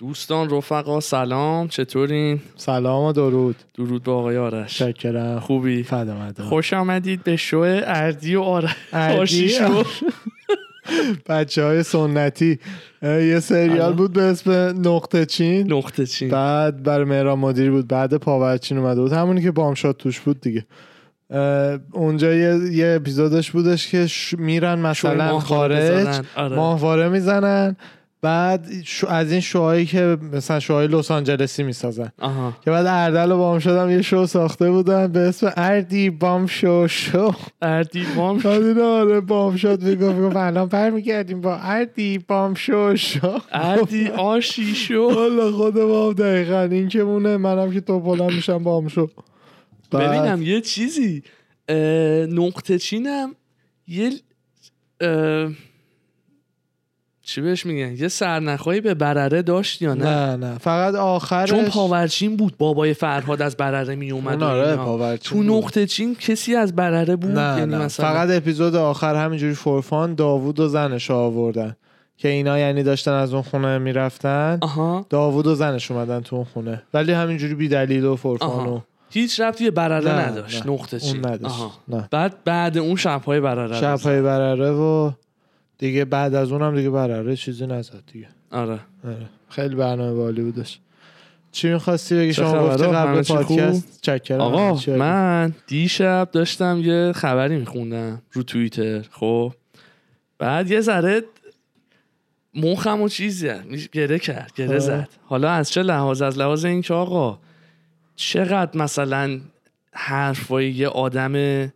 دوستان، رفقا، سلام، چطورین؟ سلام و درود. درود به آقای آرش. شکرم. خوبی؟ فدامت. خوش آمدید به شو اردی و آرش. اردی بچه های سنتی. یه سریال بود به اسم نقطه چین. بعد برای مهران مدیری بود، بعد پاورچین اومده بود، همونی که بامشاد توش بود دیگه. اونجا یه اپیزودش بودش که میرن مثلا خارج ماهواره میزنن، بعد از این شوهایی که مثلا شوهای لس آنجلسی میسازن، که بعد اردل و بام شدم یه شو ساخته بودن به اسم اردی بام شو اردی بام شو. آره بام شد. میگم الان برمیگردیم با اردی بام شو اردی آشی شو. والله خود بام دقیقاً این که مونه، منم که تو بلند میشم بام شو. ببینم یه چیزی، نقطه چینم یه چی بهش میگن، یه سرنخایی به برره داشت یا نه؟ نه فقط آخرش چون پاورچین بود، بابای فرهاد از برره میومد. آره تو نقطه چین کسی از برره بود؟ نه. مثلا فقط اپیزود آخر همینجوری فورفان داوود و زنش آوردن که اینا یعنی داشتن از اون خونه میرفتن، داوود و زنش اومدن تو اون خونه، ولی همینجوری بی دلیل و فورفان و هیچ ربطی به برره نداشت. نقطه چین نه. بعد اون شب‌های برره و دیگه بعد از اونم دیگه برره چیزی نزد دیگه. آره. خیلی برنامه بالی بودش. چی می‌خواستی بگی شما؟ گفتی قبل پادکست چکرم. آقا من دیشب داشتم یه خبری می‌خوندم رو توییتر، خب بعد یه ذره مخم و چیزی گره زد. حالا از چه لحاظ؟ از لحاظ این که آقا چقدر مثلا حرفای یه آدم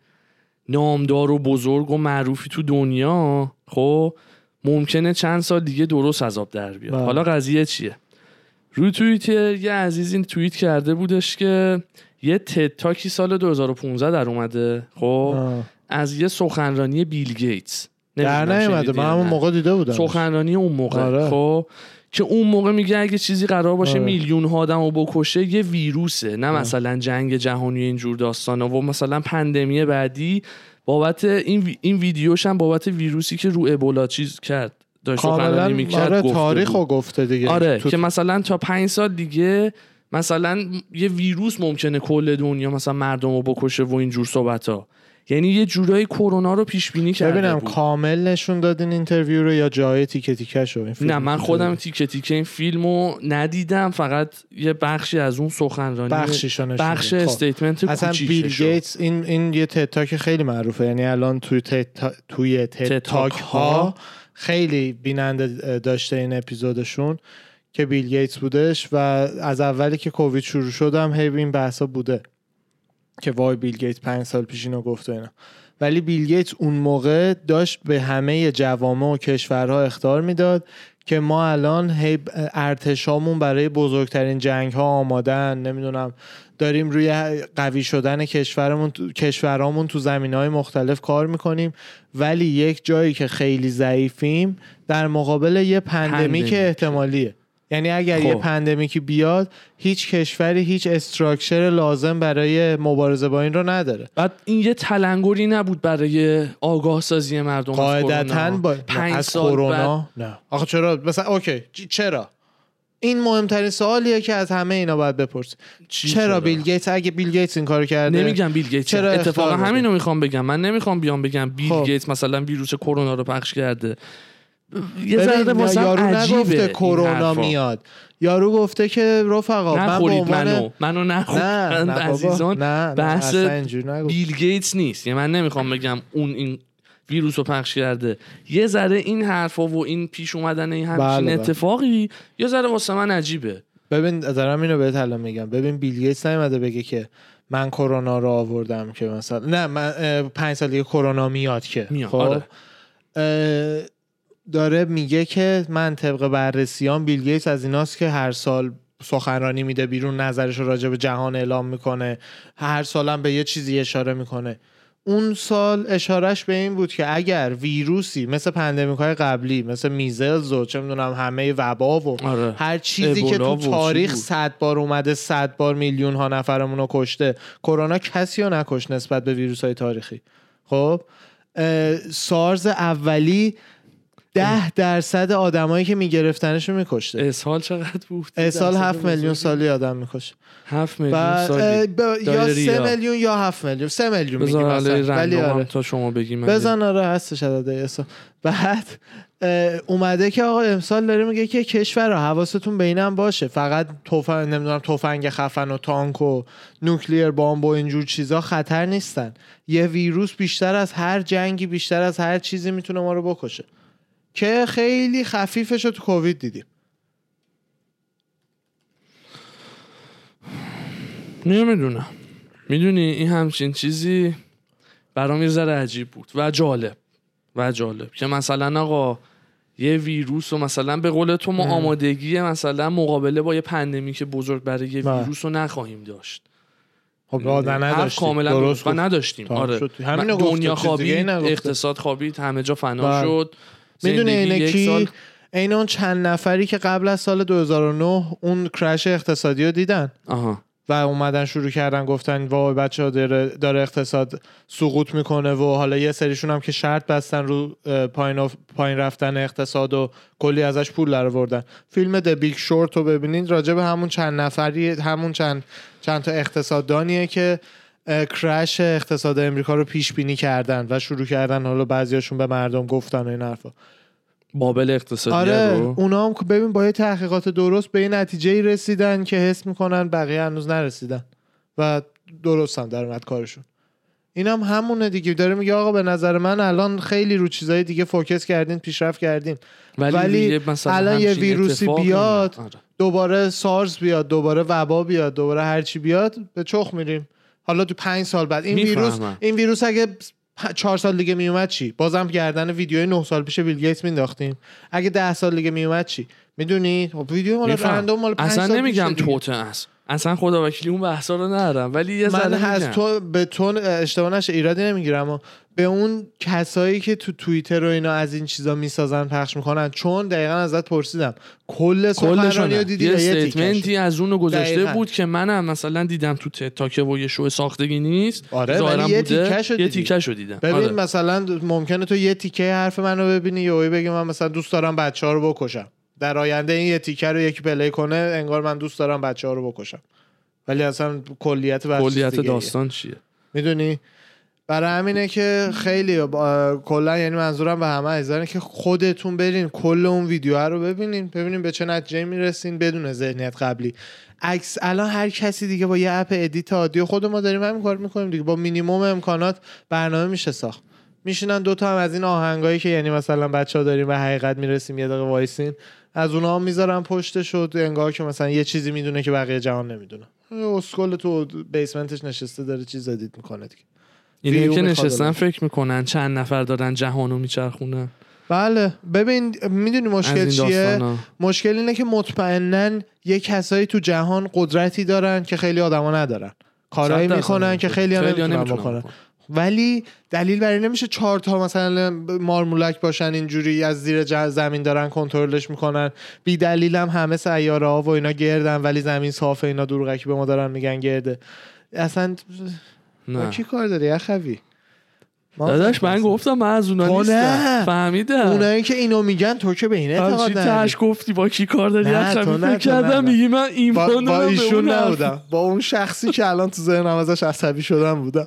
نامدار و بزرگ و معروفی تو دنیا خب ممکنه چند سال دیگه درست از آب در بیاد. حالا قضیه چیه؟ روی توییتر یه عزیز این توییت کرده بودش که یه تد تاکی سال 2015 در اومده، خب از یه سخنرانی بیل گیتس در نیومده. من همون موقع دیده بودم سخنرانی اون موقع. خب که اون موقع میگه اگه چیزی قرار باشه میلیون ها آدمو بکشه یه ویروسه، نه مثلا جنگ جهانی اینجور داستانا و مثلا پاندمی بعدی. بابت این ویدیوش هم بابت ویروسی که رو ایبولا چیز کرد داشت سخنرانی میکرد. آره تاریخو گفته دیگه. آره که مثلا تا 5 سال دیگه مثلا یه ویروس ممکنه کل دنیا مثلا مردمو بکشه و اینجور صحبت‌ها. یعنی یه جورایی کرونا رو پیش بینی کرده بود. ببینم کامل نشون دادین اینترویو رو یا جای تیکه تیکه شو؟ نه من خودم تیکه تیکه این فیلمو ندیدم، فقط یه بخشی از اون سخنرانی بخش استیتمنت کوچیکش. اصلا بیل گیتس این یه تد تاک خیلی معروفه، یعنی الان توی تد تاک ها خیلی بیننده داشته این اپیزودشون که بیل گیتس بودش و از اولی که کووید شروع شد هم هی این بحثا بوده که وای بیل گیتس 5 سال پیش اینو گفت و اینا. ولی بیل گیتس اون موقع داشت به همه جوامع و کشورها اخطار میداد که ما الان ارتشامون برای بزرگترین جنگ ها آمادن، نمیدونم داریم روی قوی شدن کشورامون تو زمینه‌های مختلف کار میکنیم، ولی یک جایی که خیلی ضعیفیم در مقابل یه پندمی که احتمالیه. یعنی اگر یه پندمیکی بیاد هیچ کشوری هیچ استراکچر لازم برای مبارزه با این رو نداره. بعد این یه تلنگری نبود برای آگاه سازی مردم قاعدتاً با 5 سال کرونا. نه آخه چرا مثلا اوکی چرا این مهمترین سوالیه که از همه اینا باید بپرسی. چرا بیل گیتس؟ اگه بیل گیتس این کارو کرده، نمیگم بیل گیتس، اتفاقا همین رو میخوام بگم. من نمیخوام بیام بگم بیل گیتس مثلا ویروس کرونا رو پخش کرده. یه ذره واسه یارو نگفته کرونا میاد، یارو گفته که رفقا من به عنوان منو نخورید عزیزان. نه بحث بیل گیتس نیست، یعنی من نمیخوام بگم اون این ویروسو پخش کرده. یه ذره این حرفا و این پیش اومدن این همچین اتفاقی یه ذره واسه من عجیبه. ببین دارم اینو بهت الان میگم. ببین بیل گیتس نیومده بگه که من کرونا رو آوردم، که مثلا نه من 5 سال دیگه کرونا میاد که خب داره میگه که من طبق بررسیام بیل گیتس از ایناست که هر سال سخنرانی میده بیرون، نظرش رو راجع به جهان اعلام میکنه، هر سالم به یه چیزی اشاره میکنه. اون سال اشارهش به این بود که اگر ویروسی مثل پندمیک‌های قبلی مثل میزلز و چه میدونم همه وبا و هر چیزی که تو تاریخ 100 بار اومده، 100 بار میلیون ها نفرمون رو کشته، کرونا کسی رو نکش نسبت به ویروس‌های تاریخی. خب سارز اولی 10% آدمایی که میگرفتنشو میکشته. اسهال چقدر بود؟ اسهال 7 میلیون سالی آدم میکشه. 7 میلیون سالی یا 3 میلیون یا 7 میلیون 3 میلیون میگیم مثلا. ولی آره تا شما بگی من بزن آره هستش عدد اسهال. بعد اومده که آقا امسال داره میگه که کشورها حواستون به اینم باشه، فقط تفنگ نمیدونم تفنگ خفن و تانک و نوکلیر بمب و اینجور چیزا خطر نیستن. یه ویروس بیشتر از هر جنگی، بیشتر از هر چیزی میتونه ما رو بکشه که خیلی خفیفش رو تو کووید دیدیم. نمیدونم، میدونی این همچین چیزی برام یه ذره عجیب بود و جالب که مثلا آقا یه ویروس و مثلا به قول تو ما آمادگی مثلا مقابله با یه پندمیک بزرگ برای یه ویروس رو نخواهیم داشت. خب نداشتیم. آره دنیا خوابید، اقتصاد خوابید، همه جا فنا شد. میدونه اینه کی؟ این اون چند نفری که قبل از سال 2009 اون کرش اقتصادی رو دیدن و اومدن شروع کردن گفتن وای بچه ها داره اقتصاد سقوط میکنه و حالا یه سریشون هم که شرط بستن رو پایین رفتن اقتصاد و کلی ازش پول در آوردن. فیلم د بیگ شورت رو ببینید، راجع به همون چند نفری، همون چند تا اقتصاددانیه که کراش اقتصاد امریکا رو پیش بینی کردن و شروع کردن حالا بعضیاشون به مردم گفتن این حرفا. بابل اقتصادی رو اونا هم ببین با یه تحقیقات درست به این نتیجه رسیدن که حس میکنن بقیه هنوز نرسیدن و درست هم در اومد کارشون. این هم همونه دیگه، داره میگه آقا به نظر من الان خیلی رو چیزای دیگه فوکس کردین، پیشرفت کردین، ولی الان یه ویروسی بیاد، دوباره سارز بیاد، دوباره وبا بیاد، دوباره هرچی بیاد به چخ میریم. حالا تو 5 سال بعد این ویروس اگه 4 سال دیگه میومد چی؟ بازم گردن ویدیوی 9 سال پیش بیل گیتس مینداختیم. اگه 10 سال دیگه میومد چی؟ میدونی ویدیو مال رندوم مال 5 سال اصلا نمیگم توته است، اصلا خدا وکیلی اون بحثا رو ندارم، ولی یه ذره من هست تو به تون اشتباه نشه ایرادی نمیگیرم، اما به اون کسایی که تو توییتر و اینا از این چیزا میسازن پخش میکنن، چون دقیقاً ازت پرسیدم کل سخنرانی رو دیدی، یه استیتمنتی از اون گذاشته بود که منم مثلا دیدم تو تاکه و یه شو ساختگی نیست، ظاهرا بوده یه تیکه‌شو دیدم. ببین آره. مثلا ممکنه تو یه تیکه حرف منو ببینی یا بگی من مثلا دوست دارم بچه‌ها رو بکشم، در آینده این یه تیکه رو یکی پلی کنه انگار من دوست دارم بچه‌ها رو بکشم، ولی اصلا کلیت داستان چیه میدونی؟ برای همینه که خیلی کلا یعنی منظورم به همه ایزانه که خودتون برین کل اون ویدیوها رو ببینین به چه نتیجه میرسین بدون ذهنیت قبلی. عکس الان هر کسی دیگه با یه اپ ادیت آدیو خود ما داریم همین کار میکنیم دیگه، با مینیمم امکانات برنامه میشه ساخت. میشینن دوتا هم از این آهنگایی که یعنی مثلا بچه‌ها داریم به حقیقت میرسیم یه دقیقه وایسین از اونها میذارن پشتش و انگار که مثلا یه چیزی میدونه که بقیه جهان نمیدونه. اسکول تو بیسمنتش نشسته داره چیز ادیت میکنه دیگه. اینه که نشستن فکر میکنن چند نفر دارن جهانو میچرخونن. بله ببین میدونی مشکل چیه؟ مشکل اینه که مطمئنن یه کسایی تو جهان قدرتی دارن که خیلی آدما ندارن، کارایی میکنن که خیلی نمیتونن بکنن، ولی دلیل برای نمیشه 4 تا مثلا مارمولک باشن اینجوری از زیر زمین دارن کنترلش میکنن. بی دلیل هم همه سیاره ها و اینا گردن ولی زمین صافه، اینا دروغکی به ما دارن میگن گرده. اصلا ما چی کار داری اخوی؟ داداش من گفتم من از اونا نیستم، فهمیدم اونایی که اینو میگن تو که به این اعتقاد نداری. تاش گفتی با کی کار داری اخوی؟ فکر کردم میگی من این فونو با ایشون نبودم، با اون شخصی که الان تو ذهنم ازش عصبی شدم بودم.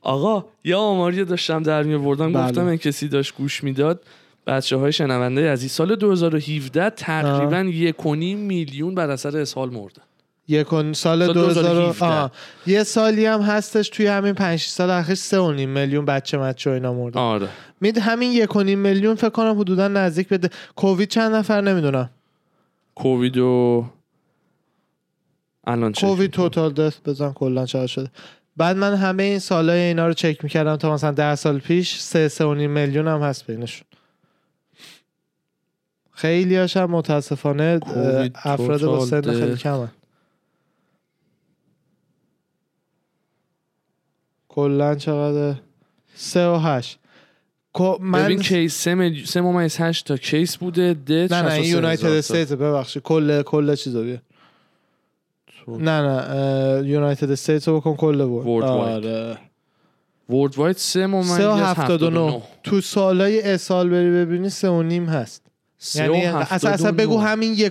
آقا یا آماری داشتم در می‌آوردم، گفتم این کسی داشت گوش میداد بچه‌های شنونده عزیز، سال 2017 تقریباً 1.5 میلیون بر اثر اسهال مردن. سال 2017 یه سالی هم هستش توی همین 5-6 سال اخیر 3.5 میلیون بچه اینا مردن. آره مید همین 1.5 میلیون فکر کنم حدوداً نزدیک به کووید چند نفر نمیدونم. کووید و الان چه کووید توتال دست بزن کلاً چقدر شده. بعد من همه این سالای اینا رو چک میکردم تا مثلا 10 سال پیش 3.5 میلیون هم هست بینشون. خیلی هاشم متاسفانه افراد با سن خیلی کمن. کلن چقدر؟ 3.8 ببین کیس 3.8 تا کیس بوده. نه این یونایتد استیت ببخشی کل چیزا بیه. نه یونایتد استیت رو بکن کل بود. ورد واید 3.79 تو سالای اسال بری ببینی 3.5 هست. یعنی اصلا بگو همین 1.5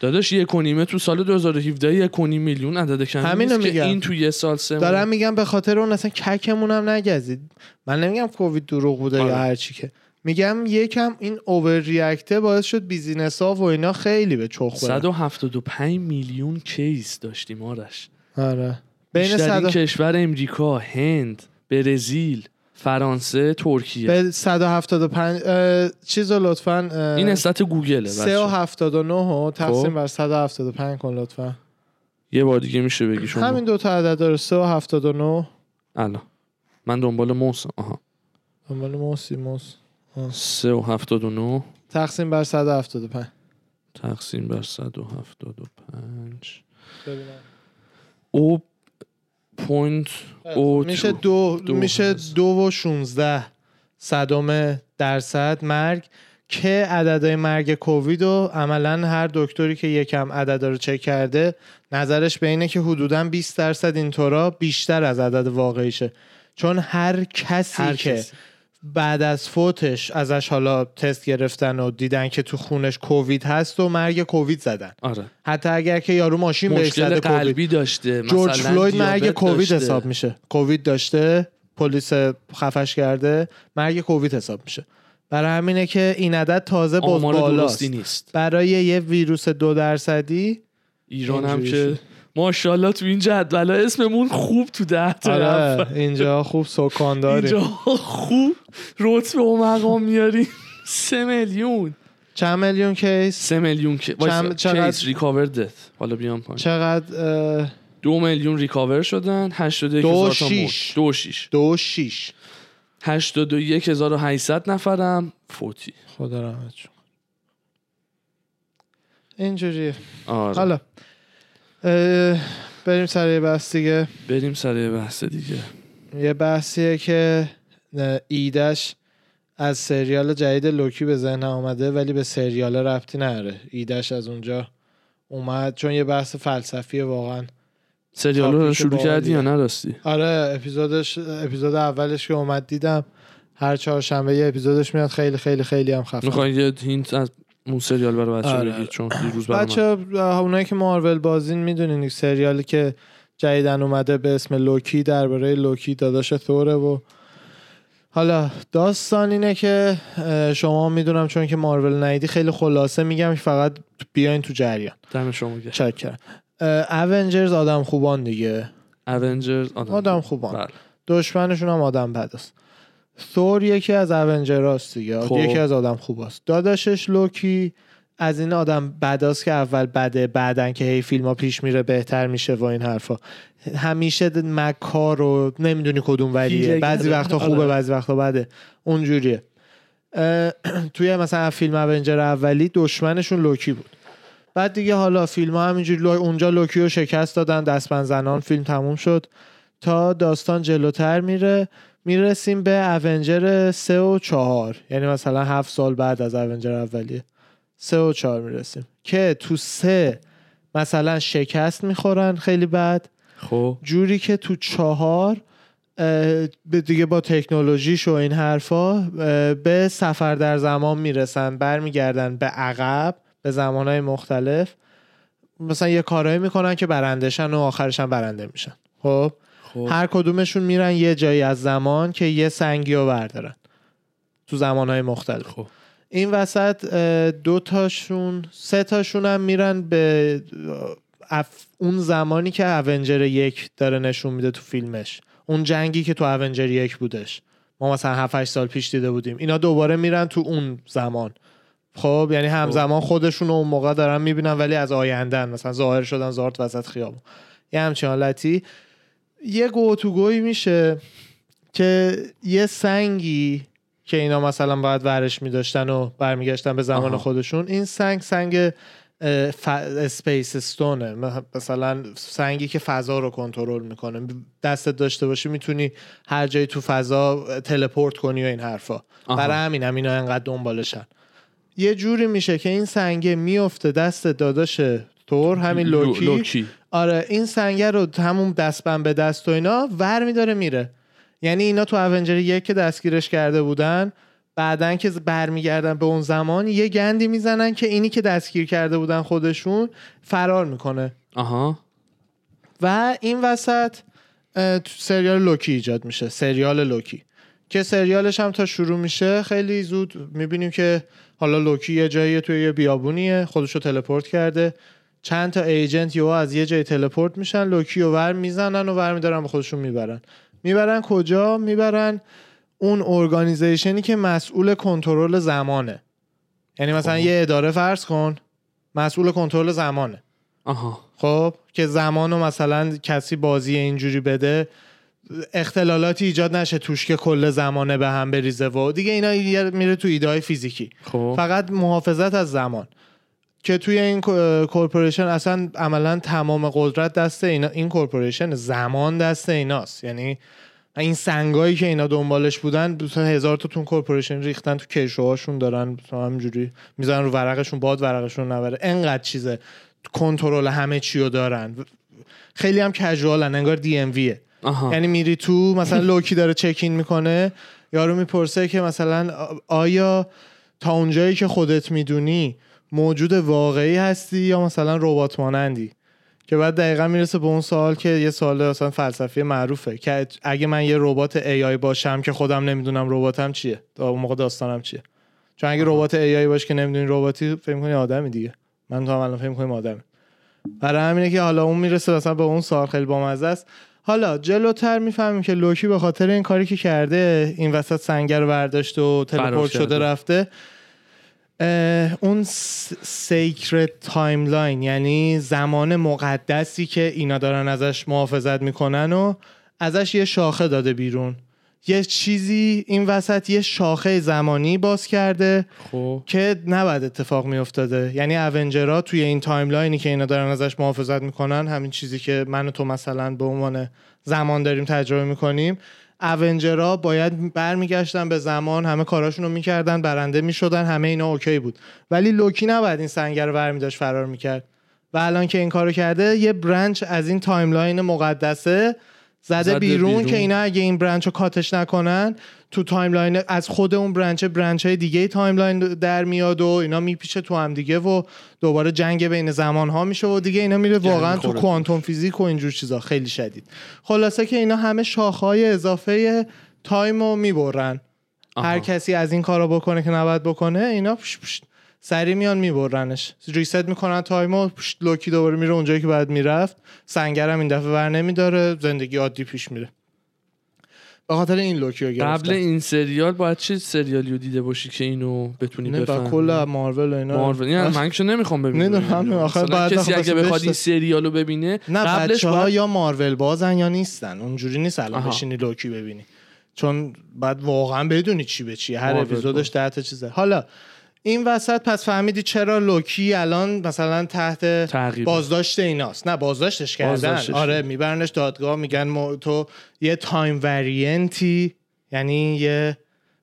داداش 1.5 تو سال 2017 1.5 میلیون عدد کمی که این تو یه سال 3 دارم میگم به خاطر اون اصلا ککمون هم نگزید. من نمیگم کووید دروغ بوده یا هر چی، که میگم یکم این اوور ریاکته باعث شد بیزینس ها و اینا خیلی به چخ بره. 175 میلیون کیس داشتیم آرش. آره بین کشور امریکا، هند، برزیل، فرانسه، ترکیه. به 175 چیزو لطفاً این استات گوگله. 3.79 تقسیم بر 175 کن لطفاً. یه بار دیگه میشه بگی شما. همین دو تا عدد داره 3.79. الان من دنبال موس. آها. دنبال موس. 3.79 تقسیم بر 175. تقسیم بر 175. ببینم. او 0.02 میشه 2 میشه 2.16 %0.01% مرگ، که عددهای مرگ کووید رو عملا هر دکتری که یکم عددا رو چک کرده نظرش به اینه که حدوداً 20% اینطورا بیشتر از عدد واقعیشه، چون هر کسی بعد از فوتش ازش حالا تست گرفتن و دیدن که تو خونش کووید هست و مرگ کووید زدن. آره. حتی اگر که یارو ماشین بهش زده قلبی داشته، جورج فلوید مرگ کووید حساب میشه. کووید داشته، پلیس خفش کرده، مرگ کووید حساب میشه. برای همینه که این عدد تازه باز بالاست نیست. برای یه ویروس 2% ایران هم که ماشاءالله تو این جدول اسممون خوب تو 10 تا. آره اینجا خوب سکان داریم، اینجا خوب رتبه و مقام میاریم. 3 میلیون چند میلیون کیس؟ 3 میلیون کیس ریکاور دت. حالا بیام پایین چقدر؟ 2 میلیون ریکاور شدن، 81,000 تا 82,800 نفرم فوتی. خدا رحمتشون. اینجوریه. آره. حالا بریم سر یه بحث دیگه. یه بحثیه که ایدش از سریال جدید لوکی به ذهن اومده ولی به سریال ربطی نداره. ایدش از اونجا اومد چون یه بحث فلسفیه واقعا. سریال رو شروع کردی یا نراستی؟ آره اپیزود اولش که اومد دیدم. هر چهارشنبه یه اپیزودش میاد. خیلی خیلی خیلی هم خفنه. میخوای یه هینت از اون سریال برای بچه‌ها بگید؟ چون دیروز بچه‌ها اونایی که مارول بازین میدونین یک سریالی که جدیدن اومده به اسم لوکی، درباره لوکی داداش ثوره. و حالا داستان اینه که شما میدونم چون که مارول ندیدی خیلی خلاصه میگم، فقط بیاین تو جریان. دم شما گرم. چکر. اونجرز آدم خوبان دیگه. اونجرز آدم خوبان. بله. دشمنشون هم آدم بداست. ثور یکی از اونجراست دیگه. خوب. یکی از آدم خوباست. داداشش لوکی از این آدم بداست که اول بده، بعدن که هی فیلم ها پیش میره بهتر میشه و این حرفا. همیشه مکار رو نمیدونی کدوم وریه، بعضی وقتا خوبه بعضی وقتا بده، اونجوریه. توی مثلا فیلم اونجر اولی دشمنشون لوکی بود، بعد دیگه حالا فیلم ها همینجوری اونجا لوکی رو شکست دادن، دستبند زنان فیلم تموم شد. تا داستان جلوتر میره میرسیم به اونجر 3 و 4 یعنی مثلا 7 سال بعد از اونجر اولیه 3 و 4 میرسیم که تو 3 مثلا شکست میخورن خیلی بد. خب جوری که تو 4 دیگه با تکنولوژیش و این حرفا به سفر در زمان میرسن، برمیگردن به عقب به زمانهای مختلف، مثلا یه کارهایی میکنن که برندشن و آخرشن برنده میشن. خب هر کدومشون میرن یه جایی از زمان که یه سنگی رو بردارن تو زمانهای مختلف. خب این وسط سه تاشون هم میرن به اون زمانی که اونجر 1 داره نشون میده تو فیلمش، اون جنگی که تو اونجر 1 بودش ما مثلا 7-8 سال پیش دیده بودیم. اینا دوباره میرن تو اون زمان. خب یعنی همزمان خودشون اون موقع دارن میبینن ولی از آیندن مثلا ظاهر شدن زارت وسط خیابون، یه همچین حالتی. یه گوتوگوی میشه که یه سنگی که اینا مثلا باید ورش میداشتن و برمیگشتن به زمان خودشون، این سنگ اسپیس استونه، مثلا سنگی که فضا رو کنترل میکنه. دستت داشته باشی میتونی هر جایی تو فضا تلپورت کنی و این حرفا. برای همین اینا انقدر دنبالشن. یه جوری میشه که این سنگه میفته دست داداش ثور، همین لوکی. آره این سنگه رو همون دستبند به دست و اینا ور میداره میره. یعنی اینا تو اونجر یک که دستگیرش کرده بودن، بعدن که برمیگردن به اون زمان یه گندی میزنن که اینی که دستگیر کرده بودن خودشون فرار میکنه. آها. و این وسط سریال لوکی ایجاد میشه، سریال لوکی که سریالش هم تا شروع میشه خیلی زود میبینیم که حالا لوکی یه جایی توی یه بیابونیه، خودشو تلپورت کرده، چند تا ایجنت یهو از یه جای تلپورت میشن، لوکی رو ور میزنن و ور میدارن به خودشون میبرن. میبرن کجا؟ میبرن اون ارگانیزیشنی که مسئول کنترل زمانه. یعنی مثلا یه اداره فرض کن مسئول کنترل زمانه. آها. خب که زمانو مثلا کسی بازی اینجوری بده اختلالاتی ایجاد نشه توش که کل زمانه به هم بریزه و دیگه اینا میره تو ایده‌های فیزیکی. خوب. فقط محافظت از زمان که توی این کورپوریشن اصلا عملا تمام قدرت دست اینا، این کورپوریشن زمان دست ایناست. یعنی این سنگایی که اینا دنبالش بودن هزار تا تون کورپوریشن ریختن تو کشوهاشون، دارن همینجوری میذارن رو ورقشون، باد ورقشون نبره. انقدر چیزه کنترل همه چیو دارن. خیلی هم کژوالن، انگار دی ام ویه. یعنی میری تو مثلا لوکی داره چک این میکنه، یارو میپرسه که مثلا آیا تا اونجایی که خودت میدونی موجود واقعی هستی یا مثلا ربات مانندی، که بعد دقیقاً میرسه به اون سوال که یه سوال اصلا فلسفی معروفه که اگه من یه ربات AI باشم که خودم نمیدونم رباتم چیه، تا اون موقع داستانم چیه. چون اگه ربات AI باش که نمیدونی رباتی، فکر می‌کنی آدمی دیگه. من تو الان فکر می‌کنم آدمه. برای همینه که حالا اون میرسه مثلا به اون سوال، خیلی بامزه است. حالا جلوتر میفهمیم که لوکی به خاطر این کاری که کرده، این وسط سنگر برداشت و تلپورت شده رفته اون سیکرت تایملاین، یعنی زمان مقدسی که اینا دارن ازش محافظت میکنن و ازش یه شاخه داده بیرون، یه چیزی این وسط یه شاخه زمانی باز کرده. خوب. که نباید اتفاق میافتاده. یعنی اونجرها توی این تایملاینی که اینا دارن ازش محافظت میکنن، همین چیزی که من و تو مثلا به عنوان زمان داریم تجربه میکنیم، اونجرها باید برمیگشتن به زمان، همه کاراشون رو میکردن، برنده میشدن، همه اینا اوکی بود. ولی لوکی نباید این سنگر رو برمیداشت فرار میکرد و الان که این کارو کرده یه برانچ از این تایملاین مقدسه زده بیرون که اینا اگه این برانچ رو کاتش نکنن تو تایملاین، از خود اون برانچ‌های دیگه تایملاین در میاد و اینا میپیچه تو هم دیگه و دوباره جنگ بین زمان‌ها میشه و دیگه اینا میره واقعا تو کوانتوم فیزیک و اینجور چیزا خیلی شدید. خلاصه که اینا همه شاخه‌های اضافه تایمو میبرن. هر کسی از این کارا بکنه که نباید بکنه، اینا پش پش سری میان میبرنش، ریست میکنن تایمو، لوکی دوباره میره اونجایی که بعد میرفت، سنگرم این دفعه ور نمیداره، زندگی عادی پیش میره. به خاطر این لوکیو گرفتن. قبل این سریال باید چه سریالیو دیده باشی که اینو بتونی بفهمی؟ نه کلا مارول و اینا. مارول نه، من که نمیخوام ببینم. نمیدونم آخر بعد کسی اگه بخواد این سریالو ببینه، قبلش باید یا مارول بازن یا نیستن. اونجوری نیست الان بشینی لوکی ببینی، چون بعد واقعا بدونی چی به چی، هر اپیزودش 10 تا چیزه. حالا این وسط پس فهمیدی چرا لوکی الان مثلا تحت تقریبا بازداشت ایناست. نه بازداشتش کردن، آره میبرنش دادگاه، میگن تو یه تایم وریانتی، یعنی یه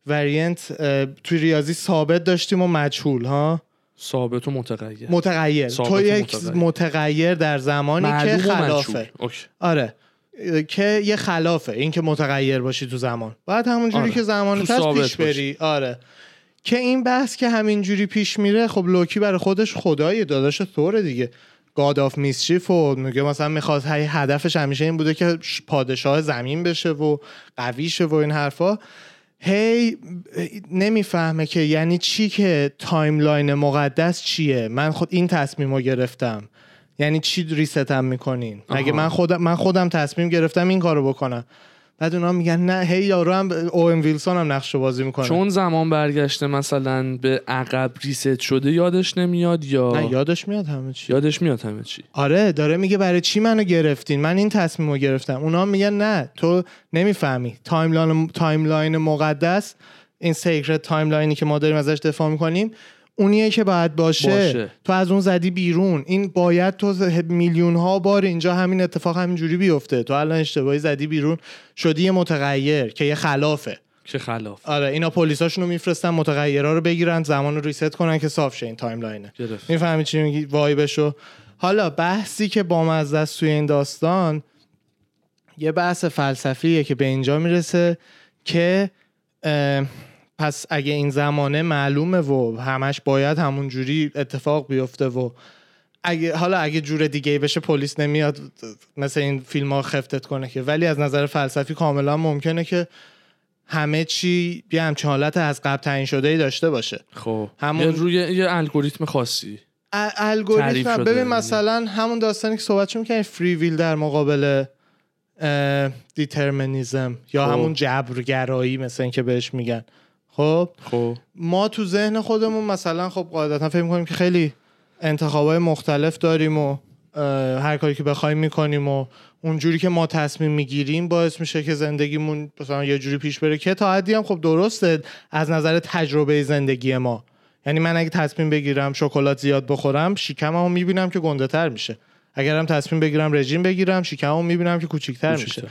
وریانت توی ریاضی ثابت داشتیم و مجهول ها، ثابت و متغیر. متغیر تو یک متغیر در زمانی که خلافه، آره که یه خلافه این که متغیر باشی تو زمان، باید همونجوری آره که زمانت هست پیش بری. آره که این بحث که همینجوری پیش میره. خب لوکی برای خودش خدای داداش ثور دیگه، گاد آف میسچیف، و میگه مثلا میخواد هدفش همیشه این بوده که پادشاه زمین بشه و قوی شه و این حرفا. هی نمیفهمه که یعنی چی که تایملاین مقدس چیه، من خود این تصمیمو گرفتم، یعنی چی ریستم میکنین؟ مگه من خودم تصمیم گرفتم این کارو بکنم. بعد اونا میگن نه، هی یارو هم اوئن ویلسون هم نقشو بازی میکنه، چون زمان برگشته مثلا به عقب ریست شده، یادش نمیاد یا نه یادش میاد همه چی، یادش میاد همه چی. آره داره میگه برای چی منو گرفتین، من این تصمیمو گرفتم. اونا میگن نه تو نمیفهمی، تایملاین مقدس، این سیکرت تایملاینی که ما داریم ازش دفاع میکنیم، اونیه که باید باشه. تو از اون زدی بیرون، این باید تو میلیون ها بار اینجا همین اتفاق همینجوری بیفته، تو الان اشتباهی زدی بیرون، شدی یه متغیر که یه خلافه. چه خلاف؟ آره اینا پلیساشون رو میفرستن متغیرها رو بگیرن، زمان رو ریست کنن که صاف شه این تایملاینه. میفهمی چی میگی؟ وای بشو. حالا بحثی که بامزه است توی این داستان یه بحث فلسفیه که به اینجا میرسه که پس اگه این زمانه معلومه و همش باید همون جوری اتفاق بیفته و اگه حالا اگه جور دیگه بشه پلیس نمیاد مثل این فیلم ها خفتت کنه که، ولی از نظر فلسفی کاملا ممکنه که همه چی یه همچین حالت از قبل تعیین شده‌ای داشته باشه. خب همون روی یه الگوریتم خاصی الگوریتم ببین مثلا همون داستانی که صحبتش می‌کنیم فری ویل در مقابل دیترمینیسم یا همون جبرگرایی مثلا این که بهش میگن. خب ما تو ذهن خودمون مثلا خب قاعدتا فکر می‌کنیم که خیلی انتخابای مختلف داریم و هر کاری که بخوایم میکنیم و اونجوری که ما تصمیم میگیریم باعث میشه که زندگیمون مثلا یه جوری پیش بره که تا حدی هم خب درسته از نظر تجربه زندگی ما. یعنی من اگه تصمیم بگیرم شکلات زیاد بخورم شکممو میبینم که گنده‌تر میشه، اگرم تصمیم بگیرم رژیم بگیرم شکممو میبینم که کوچیک‌تر میشه،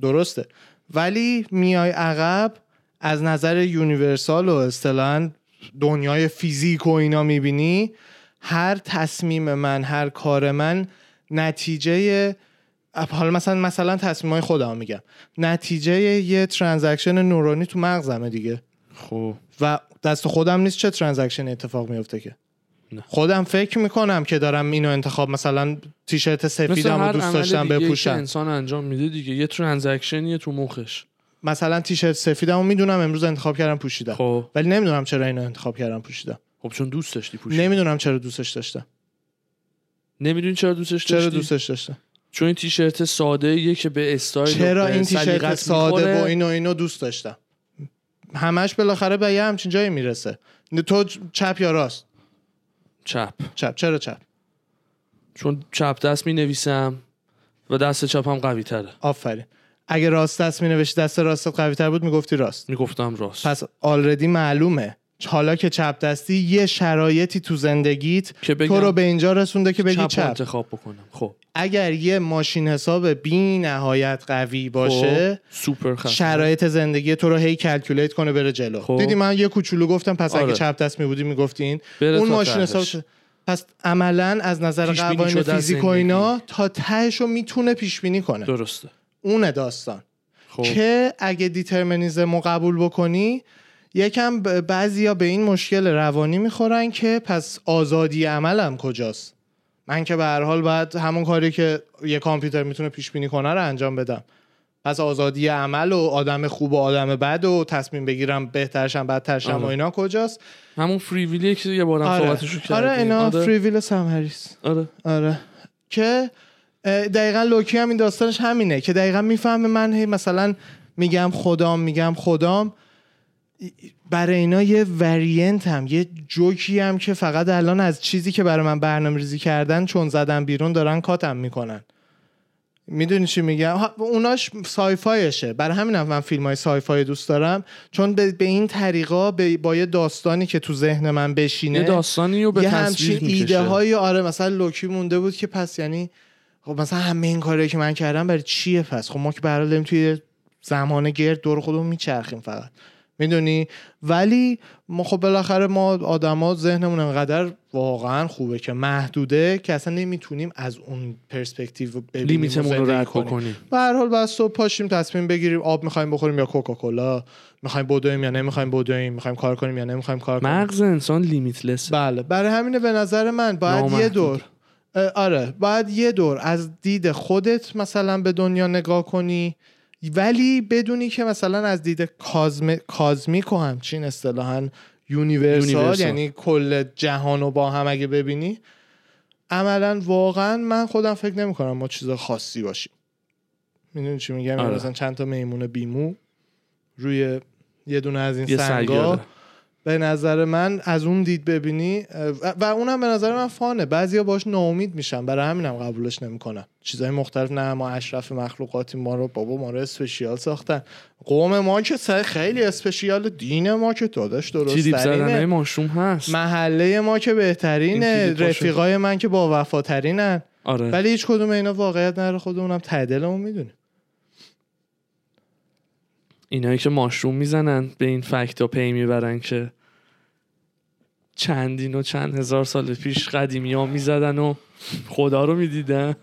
درسته. ولی میای عقب از نظر یونیورسال و اصطلاحاً دنیای فیزیک و اینا میبینی هر تصمیم من هر کار من نتیجه، حالا مثلا تصمیمای خودم میگم، نتیجه یه ترانزکشن نورونی تو مغزمه دیگه. خب و دست خودم نیست چه ترانزکشن اتفاق میفته که نه. خودم فکر میکنم که دارم اینو انتخاب، مثلا تیشرت سفیدمو دوست داشتم بپوشم، انسان انجام میده دیگه، یه ترانزکشنیه تو مخش. مثلا تیشرت سفیدمو میدونم امروز انتخاب کردم پوشیدم. خوب. ولی نمیدونم چرا اینو انتخاب کردم پوشیدم. خب چون دوست داشتی پوشیدم. نمیدونم چرا دوستش داشتم. نمیدونی چرا دوستش داشتی؟ چرا دوستش داشتم؟ چون این تیشرت ساده‌ایه که به استایل، چرا این تیشرت ساده با اینو دوست داشتم. همش بالاخره به یه همچین جایی میرسه. تو چپ یا راست؟ چپ. چرا چپ؟ چون چپ دست مینویسم و دست چپم قوی تره. آفرین. اگه راست دست مینوشتی دست راست قوی تر بود میگفتی راست. میگفتم راست. پس آلردی معلومه. حالا که چپ دستی یه شرایطی تو زندگیت تو رو به اینجا رسونده که بگی چپ انتخاب بکنم. خب اگر یه ماشین حساب بی نهایت قوی باشه سوپر شرایط زندگی تو رو هی کلکولیت کنه بره جلو. خب. دیدی من یه کوچولو گفتم پس آره. اگه چپ دست میبودی میگفتین اون ماشین حساب شد. پس عملا از نظر قوانین فیزیک و اینا تا تهشو میتونه پیش بینی کنه. درسته. اون داستان. خب. که اگه دیترمینیسم قبول بکنی یکم بعضیا به این مشکل روانی میخورن که پس آزادی عملم کجاست؟ من که به هر حال باید همون کاری که یه کامپیوتر میتونه پیش بینی کنه رو انجام بدم. پس آزادی عمل و آدم خوب و آدم بد و تصمیم بگیرم بهترشم بدترشم و اینا کجاست؟ همون فری ویلی که یه بارم صحبتشو کردیم. آره اینا فری ویل سمهریس. آره که دقیقاً لوکی هم این داستانش همینه که دقیقاً میفهمه من هی مثلا میگم خدام برای اینا یه وریانت هم یه جوکی هم که فقط الان از چیزی که برای من برنامه‌ریزی کردن چون زدن بیرون دارن کاتم میکنن. میدونی چی میگم؟ اوناش سایفایشه. برای همین هم من فیلم‌های سایفای دوست دارم چون به این طریقا با یه داستانی که تو ذهن من بشینه یه داستانی رو به تصویر میکشه. ایده های آره مثلا لوکی مونده بود که پس یعنی خب مثلا همه این کاری که من کردم برای چیه پس؟ خب ما که برای داریم توی زمان گرد دور خودمون میچرخیم فقط. میدونی؟ ولی ما خب بالاخره ما آدما ذهنمون انقدر واقعا خوبه که محدوده که اصلا نمیتونیم از اون پرسپکتیو لیمیتمون رو رد کنیم. به هر حال بعد صبح پاشیم تصمیم بگیریم آب میخوایم بخوریم یا کوکاکولا، میخوایم بدویم یا نمیخوایم بدویم، میخوایم کار کنیم یا نمیخوایم کار کنیم. مغز انسان لیمیتلسه. بله، برای همینه به نظر من باید یه دور آره، باید یه دور از دید خودت مثلا به دنیا نگاه کنی. ولی بدونی که مثلا از دید کازمیک و همچین اصطلاحاً یونیورسال یعنی کل جهانو با هم اگه ببینی عملاً واقعاً من خودم فکر نمی کنم ما چیز خاصی باشیم. میدونی چی میگم؟ آره. مثلا چند تا میمون بیمو روی یه دونه از این سنگا به نظر من از اون دید ببینی و اونم به نظر من فانه. بعضیا باش ناامید میشن، برای همینم قبولش نمیکنن. چیزای مختلف نه ما اشرف مخلوقاتی، ما رو بابا ما رو اسپشیال ساختن، قوم ما که خیلی اسپشیال، دین ما که داداش درست ترینه، ماشوم هست، محله ما که بهترینه، رفیقای من که با وفاترینن. آره. ولی هیچ کدوم اینا واقعیت نداره، خودمونم تعدلمون میدونه. اینایی که ماشروم میزنن به این فکت ها پی میبرن که چندین و چند هزار سال پیش قدیمی ها میزدن و خدا رو میدیدن.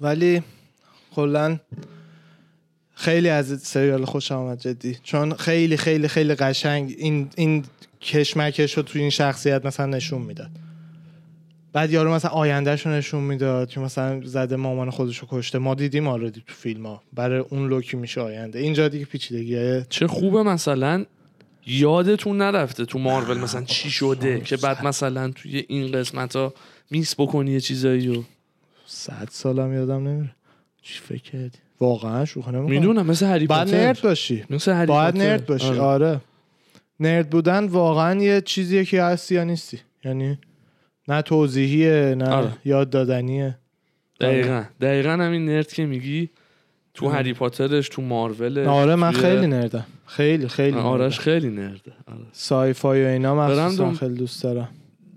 ولی کلا خیلی از سریال خوشم اومد جدی، چون خیلی خیلی خیلی قشنگ این کشمکش رو تو این شخصیت مثلا نشون میداد. بعد یارو مثلا آیندهشو نشون میداد که مثلا زده مامان خودشو کشته، ما دیدیم آردی تو فیلم ها، برای اون لوکی میشه آینده. اینجا دیگه پیچیدگیه. چه خوبه مثلا یادتون نرفته تو مارول مثلا چی شده که بعد مثلا توی این قسمت ها میس بکنی یه چیزایی رو. 100 سالم یادم نمیره چی فکر کردی واقعا. شوخی نمیکنم، میدونم مثل هری پاتر باید نرد باشی، باید نرد باشی. آره نرد بودن واقعا یه چیزیه که هستی یا نیستی، یعنی نه توضیحیه نه آره. یاد دادنیه. دقیقاً همین نرد که میگی تو هری پاترش، تو مارولش. آره من خیلی نردم، خیلی خیلی آرش خیلی نرده. آره. سای فای و اینا مخصوصا خیلی دوست دارم.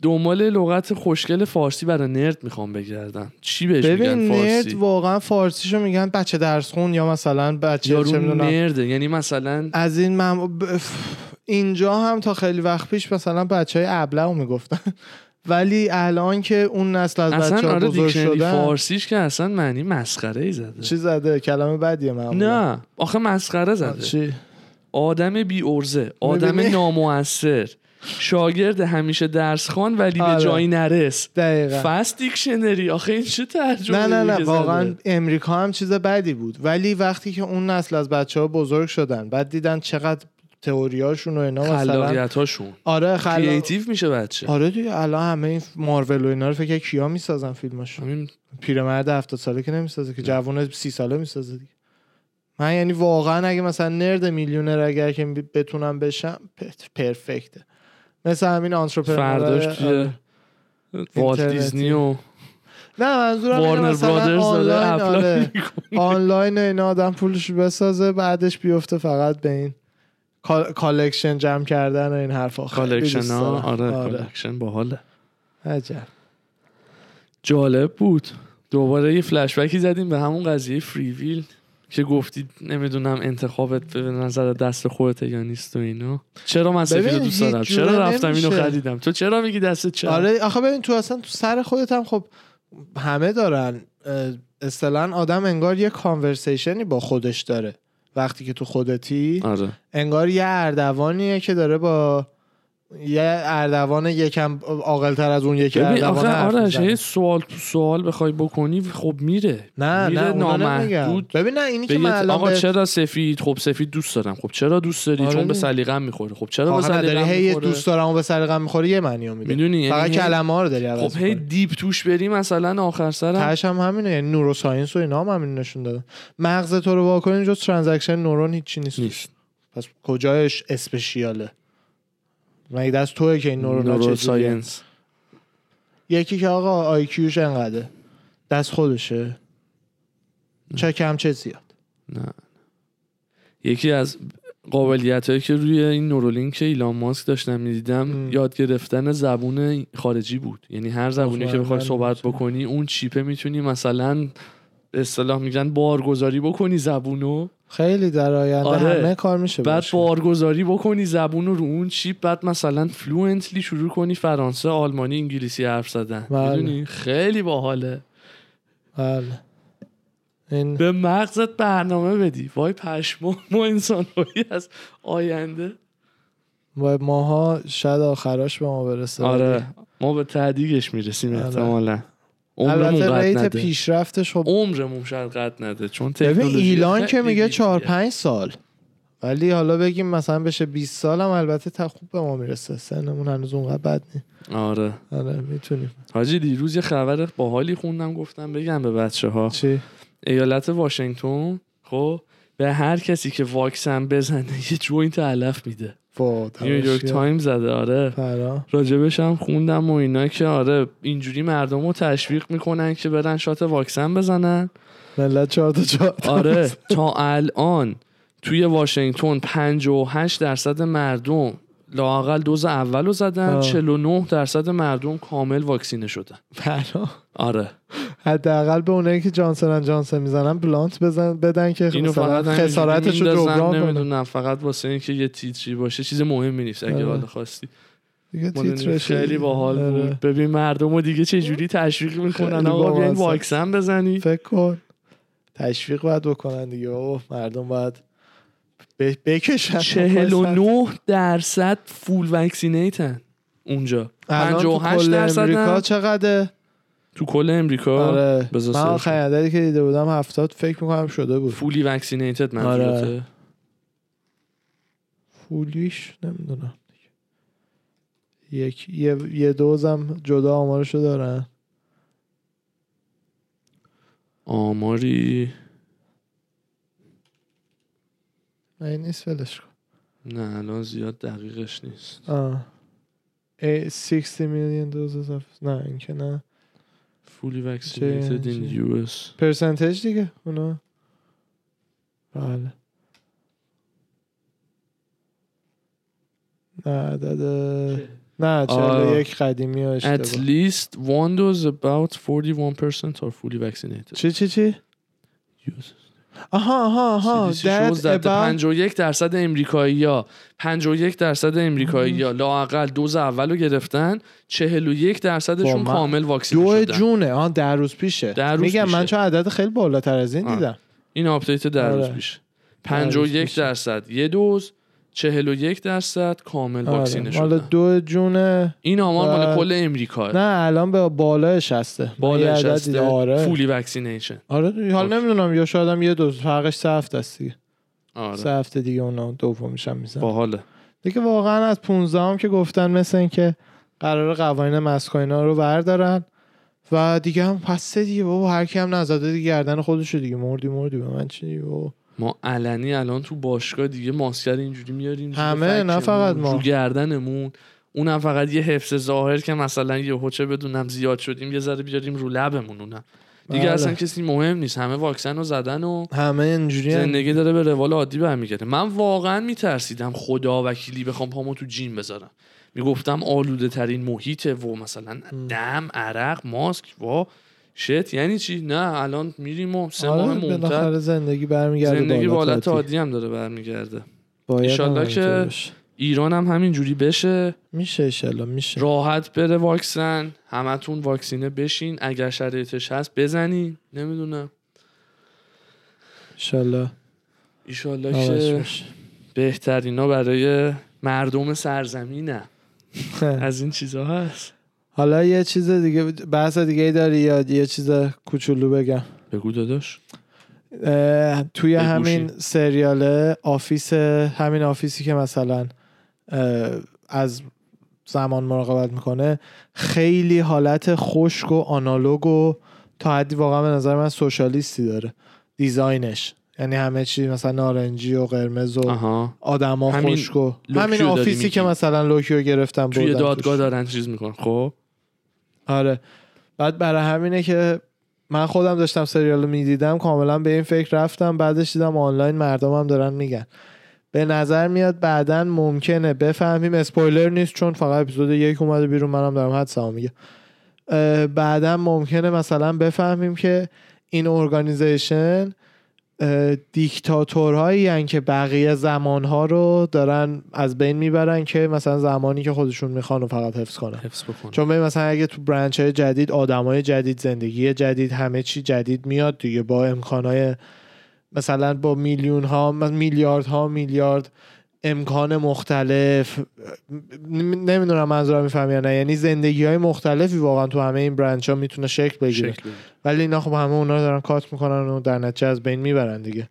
دنبال لغت خوشگل فارسی برای نرد میخوام بگردم. چی بهش میگن فارسی؟ نرد واقعا فارسیشو میگن بچه درس خون، یا مثلا بچه چه میدونم نرد، یعنی مثلا از این اینجا هم تا خیلی وقت پیش مثلا بچهای ابله میگفتن، ولی الان که اون نسل از بچه‌ها بزرگ شدن فارسیش که اصلا معنی مسخره ای زده. چی زده؟ کلمه بدیه معمولا. نه آخه مسخره زده چی؟ آدم بی ارزه، آدم نامؤثر، شاگرد همیشه درس خوان ولی به جایی نرس. دقیقاً فست دیکشنری. آخه این چه ترجمه؟ نه واقعا امریکا هم چیز بدی بود، ولی وقتی که اون نسل از بچه‌ها بزرگ شدن بعد دیدن چقدر تئوریاشون و اینا خلاقیتاشون آره کریتیو میشه بچه. آره دیگه الان همه این مارول و اینا رو فکر کیا میسازن فیلماشو؟ همین پیرمرد 70 ساله که نمیسازه که، جوون 30 ساله میسازه دیگه. من یعنی واقعا اگه مثلا نرد میلیونر اگر که بتونم بشم پرفکته. مثلا همین آنترپرنور فرداش توی والت دیزنی و نه منظورم وارنر برادرز آنلاین اینا آدم پولش بسازه بعدش بیفته فقط به این کالکشن جمع کردن و این حرفا. کالکشن ها آره کالکشن باحاله. عجب جالب بود. دوباره یه فلش بکی زدیم به همون قضیه فری ویل که گفتید نمیدونم انتخابت به نظر دست خودت یا نیست و اینا. چرا من سفید دوست دارم؟ چرا رفتم اینو خریدم؟ تو چرا میگی دست چرا؟ آره آخه ببین تو اصلا تو سر خودت هم خب همه دارن. اصطلاً آدم انگار یه کانورسیشنی با خودش داره وقتی که تو خودتی. آره. انگار یه اردوانیه که داره با یه اردوان یکم عاقل‌تر از اون یکی اردوان حرف میزنه. آره سوال تو سوال بخوای بکنی خب میره. نه نامحدود. ببین نه اینی که من الان آقا چرا سفید؟ خب سفید دوست دارم. خب چرا دوست داری؟ آره چون به سلیقه‌م میخوره. خب چرا به سلیقه‌م میخوره؟ هی دوست دارم و به سلیقه‌م میخوره یه معنیو میده. میدونی فقط کلمه ها رو داری عوض. خب هی دیپ توش بریم مثلا آخر سر تاش هم همینه، یعنی نوروساینس و اینا هم همین نشون دادن. مغز تو رو واکنین جز ترانزکشن نورون هیچی نیست. پس کجاش اسپشیاله؟ مگه دست توئه که این نورو ساینس یکی که آقا آی کیوش انقدره دست خودشه چه کم چه زیاد. نه یکی از قابلیتایی که روی این نورولینک ایلان ماسک داشتم میدیدم یاد گرفتن زبون خارجی بود، یعنی هر زبونی که بخوای صحبت بکنی اون چیپه میتونی مثلا به اصطلاح میگن بارگذاری بکنی زبونو. خیلی در آینده آره. همه کار میشه بعد بارگذاری بکنی زبونو رو اون چیپ، بعد مثلا فلوئنتلی شروع کنی فرانسه، آلمانی، انگلیسی حرف زدن. میدونی خیلی باحاله. بله این به مغزت برنامه بدی. وای پشمام ما انسان‌هایی از آینده. وای ماها شاید آخرش به ما برسه. آره ما به تعدیقش میرسیم احتمالاً. البته ریت پیشرفتش خب عمرمون شاید قد نده چون تکنولوژی ایلان که میگه 4-5 سال، ولی حالا بگیم مثلا بشه 20 سال هم البته تا خوب به ما میرسه، سنمون هنوز اونقدر بد نیست. آره میتونیم. حاجی دیروز یه خبر باحالی خوندم گفتم بگم به بچه‌ها. چی؟ ایالت واشنگتن خب به هر کسی که واکسن بزنه یه جوینت علف میده. نیویورک تایم زده. آره راجبش هم خوندم و اینا که آره اینجوری مردم رو تشویق میکنن که برن شات واکسن بزنن. ملت 4 تا 4. آره تا الان توی واشنگتن 58% مردم لااقل دوز اولو زدن. 49% مردم کامل واکسینه شدن. آره حداقل به اونایی که جانسن اند جانسن میزنن بلانت بزن بدن که خسارتش رو جبران کنن، فقط واسه اینکه یه تیتری باشه. چیز مهمی نیست اگه حال خواستی دیگه. تیتر خیلی باحال بود. ببین مردمو دیگه چه جوری تشویق میکنن آقا بیاین واکسن بزنی. فکر کن تشویق باید بکنن دیگه. اوه مردم باید بکشن. 49% فول وکسینیتن اونجا. 58% امریکا چقدره؟ تو کل امریکا آره. من خیلی که دیده بودم 70 فکر میکنم شده بود فولی وکسینیتد منظورته آره. فولیش نمیدونم یه دوزم جدا آمارشو دارن آماری این نیست فلش کن نه الان زیاد دقیقش نیست آه 60 میلیون دوزز نه این که نه fully vaccinated in US percentage دیگه اونا بله نه داده نه چرا یک قدیمی اشتباه at least one dose about 41% are fully vaccinated چی US آها that about 51% امریکایی‌ها 51% امریکایی‌ها لااقل دوز اولو گرفتن 41%شون کامل واکسینه شدن. 2 جونه آها در روز پیشه. میگم من چون عدد خیلی بالاتر از این دیدم. این آپدیت در روز پیش 51% یه دوز 41% کامل واکسینه شدن. حالا 2 جونه این آمار مال کل امریکا. نه الان به بالای 60 بالای 60 آره فولی واکسینیشن. آره حالا نمیدونم یا شاید یه دوز فرقش 3 هفته است دیگه. آره 3 هفته دیگه اونا دوم میشن میزنن. باحاله. دیگه واقعا از 15 هم که گفتن مثل این که قرار قوانین مسخ و اینا رو بردارن و دیگه هم پس دیگه بابا هر کی هم نزاده دیگه گردن خودشو دیگه مردی به من چی بابا ما علنی الان تو باشگاه دیگه ماسک اینجوری میاریم همه نه فقط ما رو گردنمون اونم فقط یه حفظ ظاهر که مثلا یه هوچه بدونم زیاد شدیم یه ذره بیاریم رو لبمون اونم دیگه بله. اصلا کسی مهم نیست همه واکسن رو زدن و همه اینجوری زندگی داره به روال عادی برمیگرده. من واقعا میترسیدم خدا وکیلی بخوام پامو تو جیم بذارم میگفتم آلوده ترین محیطه و مثلا دم عرق ماسک و شت یعنی چی؟ نه الان میریم و سه ماه مونتر زندگی برمیگرده زندگی بالات عادی هم داره برمیگرده انشالله که بشه. ایران هم همین جوری بشه میشه انشالله میشه راحت بره واکسن همتون واکسینه بشین اگر شرایطش هست بزنین نمیدونم انشالله که بهترینا برای مردم سرزمینه از این چیزا هست. حالا یه چیز دیگه بحث دیگه ای داری یا یه چیز کوچولو بگم؟ بگو داداش. توی همین سریال آفیس همین آفیسی که مثلا از زمان مراقبت میکنه خیلی حالت خشک و آنالوگ و تا حدی واقعا به نظر من سوشالیستی داره دیزاینش یعنی همه چی مثلا نارنجی و قرمز و آدما خشک و همین آفیسی که مثلا لوکیو گرفتم بودن توی دادگاه دارن چیز میکنن خب آره بعد برای همینه که من خودم داشتم سریالو میدیدم کاملا به این فکر رفتم بعدش دیدم آنلاین مردمم دارن میگن به نظر میاد بعداً ممکنه بفهمیم اسپویلر نیست چون فقط اپیزود 1 اومده بیرون منم دارم حدسمو میگم بعداً ممکنه مثلا بفهمیم که این ارگانیزیشن دیکتاتورهایی هن که بقیه زمانها رو دارن از بین میبرن که مثلا زمانی که خودشون میخوان و فقط حفظ کنن چون مثلا اگه تو برنچ های جدید آدمای جدید زندگی جدید همه چی جدید میاد دیگه با امکانهای مثلا با میلیون ها میلیارد امکان مختلف نمیدونم منظورم میفهمی یا نه یعنی زندگی های مختلفی واقعا تو همه این برنچ ها میتونه شکل بگیره ولی اینا خب همه اونا دارن کات میکنن و در نتیجه از بین میبرن دیگه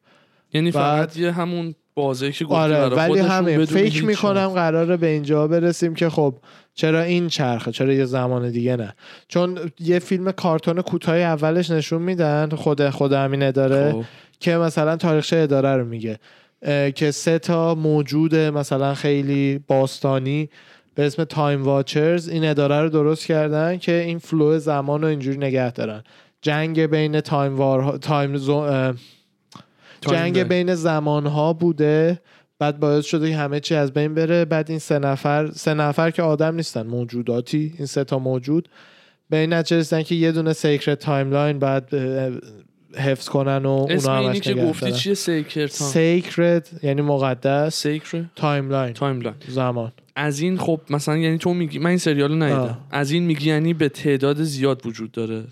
یعنی فقط یه همون بازه که گفتی آره برای ولی همه فکر میکنم قراره به اینجا برسیم که خب چرا این چرخه چرا یه زمان دیگه نه چون یه فیلم کارتون کوتاه اولش نشون میدن خود همین اداره خوب. که مثلا تاریخچه اداره رو میگه که سه تا موجود مثلا خیلی باستانی به اسم تایم واچرز این اداره رو درست کردن که این فلو زمان رو اینجوری نگه دارن جنگ بین جنگ بین زمان‌ها بوده بعد باعث شده که همه چی از بین بره بعد این سه نفر که آدم نیستن موجوداتی این سه تا موجود به این نتیجه رسیدن که یه دونه سیکرت تایملاین بعد حفظ کنن و اونا همش که گفتی چیه سیکرت یعنی مقدس سیکرت تایملاین زمان از این خب مثلا یعنی تو میگی من این سریالو ندیدم از این میگی یعنی به تعداد زیاد وجود داره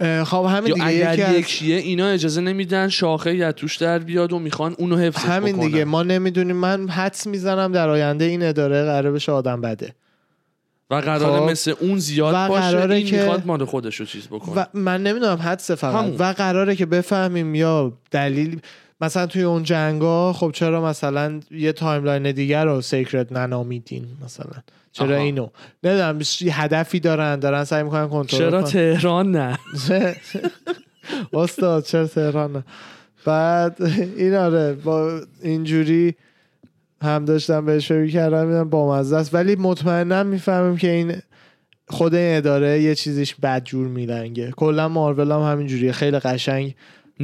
خب همین دیگه اگر یکیه اینا اجازه نمیدن شاخه‌ای از توش در بیاد و میخوان اونو حفظ بکنن. همین دیگه ما نمیدونیم. من حدس میزنم در آینده این اداره قراره بشه آدم بده و قراره مثل اون زیاد باشه. این میخواد مال خودش رو چیز بکنه و من نمیدونم حدس فقط و قراره که بفهمیم یا دلیل مثلا توی اون جنگا خب چرا مثلا یه تایملاین دیگه رو سیکرت ننامیدین مثلا چرا اینو نمیدونم هدفی دارن سعی میکنن کنترل چرا کن. تهران نه استاد چرا تهران نه بعد این آره با اینجوری هم داشتم بهش فکر کردم دیدم بامزه است ولی مطمئنا میفهمیم که این خود این اداره یه چیزیش بدجور میلنگه. کلا مارول هم همینجوریه خیلی قشنگ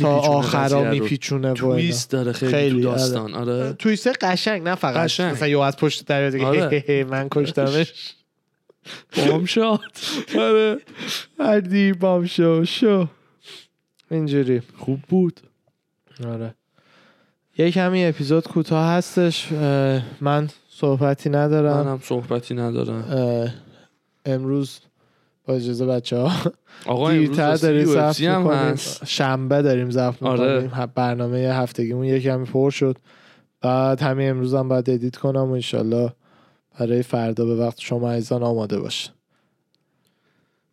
تا آخرا میپیچونه و تویست داره خیلی تو داستان آره تویست قشنگ نه فقط قشنگ. مثلا یو از پشت در میاد آره. من کشتمش بام شد آره هردی بام شو اینجوری خوب بود آره یک همین اپیزود کوتاه هستش. من صحبتی ندارم. منم صحبتی ندارم. امروز با اجازه بچه‌ها آقا دیرتر داریم ضبط می‌کنیم. شنبه داریم ضبط می‌کنیم. برنامه هفتگیمون یکم پر شد. بعد همین امروز هم باید ادیت کنم و انشالله برای فردا به وقت شما عزیزان آماده باشه.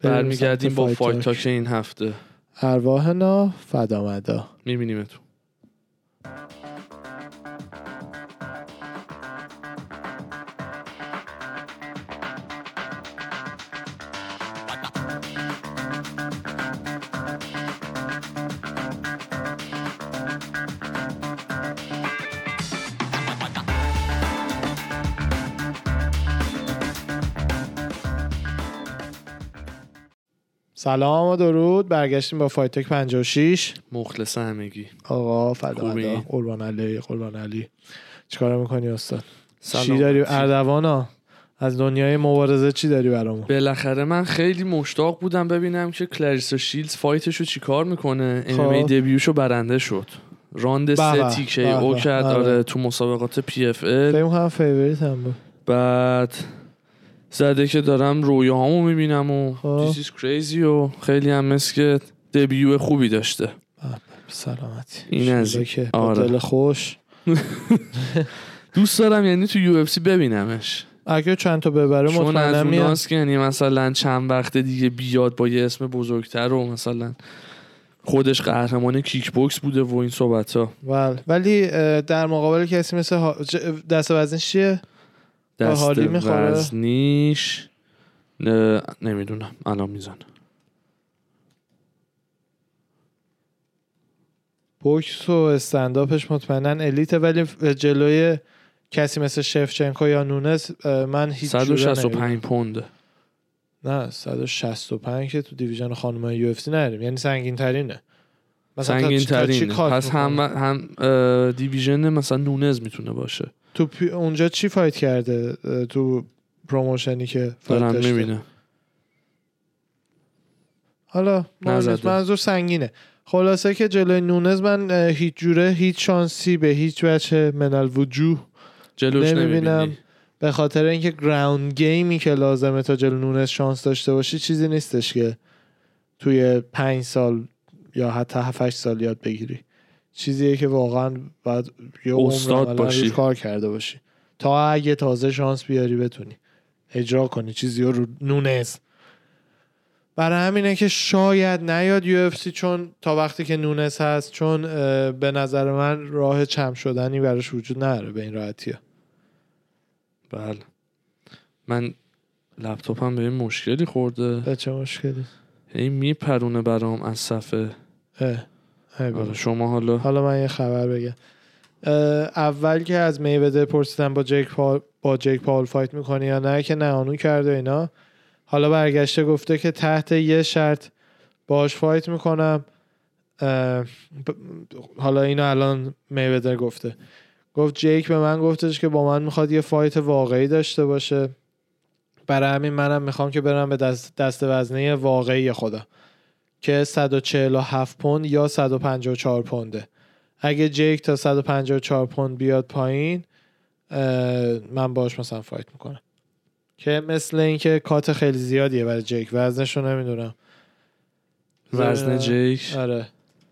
برمیگردیم با فایت تاک این هفته. ارواحنا فدامدا. می‌بینیمتون. سلام و درود. برگشتیم با فایتک 56. مخلص همگی. آقا فدادا قربان علی. چیکار می‌کنی استاد؟ چی داری اردوانا؟ از دنیای مبارزه چی داری برامون؟ بالاخره من خیلی مشتاق بودم ببینم که کلاریسا شیلز فایتشو چیکار میکنه. ام ام ای دبیوشو برنده شد. راند 3 تیکه او کرد داره تو مسابقات پی اف ال. فکر کنم فیوریت هم بود. بعد زده که دارم رویاهامو میبینم و This is crazy و خیلی هم مثل که دبیو خوبی داشته. سلامتی این از که آره. دل خوش دوست دارم یعنی تو یو اف سی ببینمش اگه چند تا ببره مطمئنم چون از اوناست که یعنی مثلا چند وقت دیگه بیاد با یه اسم بزرگتر و مثلا خودش قهرمان کیک باکس بوده و این صحبت ها ولی در مقابل کسی مثل دست وزنش چیه؟ دست وزنیش نمیدونم الان میزنه بوکس و استنداپش مطمئنن الیت ولی جلوی کسی مثل شفچنکو یا نونز من هیچ جوره نمیدونم 165 پونده نه 165 که تو دیویژن خانمای یو اف سی نداریم یعنی سنگین ترینه سنگین ترینه پس هم دیویژن مثلا نونز میتونه باشه تو اونجا چی فایت کرده تو پروموشنی که فایت داشته دارم میبینه حالا منظور سنگینه خلاصه که جلوی نونز من هیچ جوره هیچ شانسی به هیچ وجه من الوجوه جلوش نمیبینم به خاطر اینکه گراوند گیمی که لازمه تا جلوی نونز شانس داشته باشی چیزی نیستش که توی 5 سال یا حتی 7-8 سال یاد بگیری چیزیه که واقعا باید یه عمر باشی کار کرده باشی تا اگه تازه شانس بیاری بتونی اجرا کنی چیزی رو نونز برای همینه که شاید نیاد یو اف سی چون تا وقتی که نونز هست چون به نظر من راه چم شدنی براش وجود نداره به این راحتی ها بله من لپتاپم به این مشکلی خورده به چه مشکلی؟ این میپرونه برام از صفحه آره شما حالا من یه خبر بگم اول که از میویدر پرسیدم با جیک پاول فایت میکنی یا نه که نهانو کرده اینا حالا برگشته گفته که تحت یه شرط باش فایت میکنم حالا اینو الان میویدر گفت جیک به من گفتش که با من میخواد یه فایت واقعی داشته باشه برای همین منم میخوام که برم به دست وزنه واقعی خودم که 147 پوند یا 154 پونده اگه جیک تا 154 پوند بیاد پایین من باش مثلا فایت میکنم که مثل این که کات خیلی زیادیه برای جیک وزنشو نمیدونم وزن جیک. آره.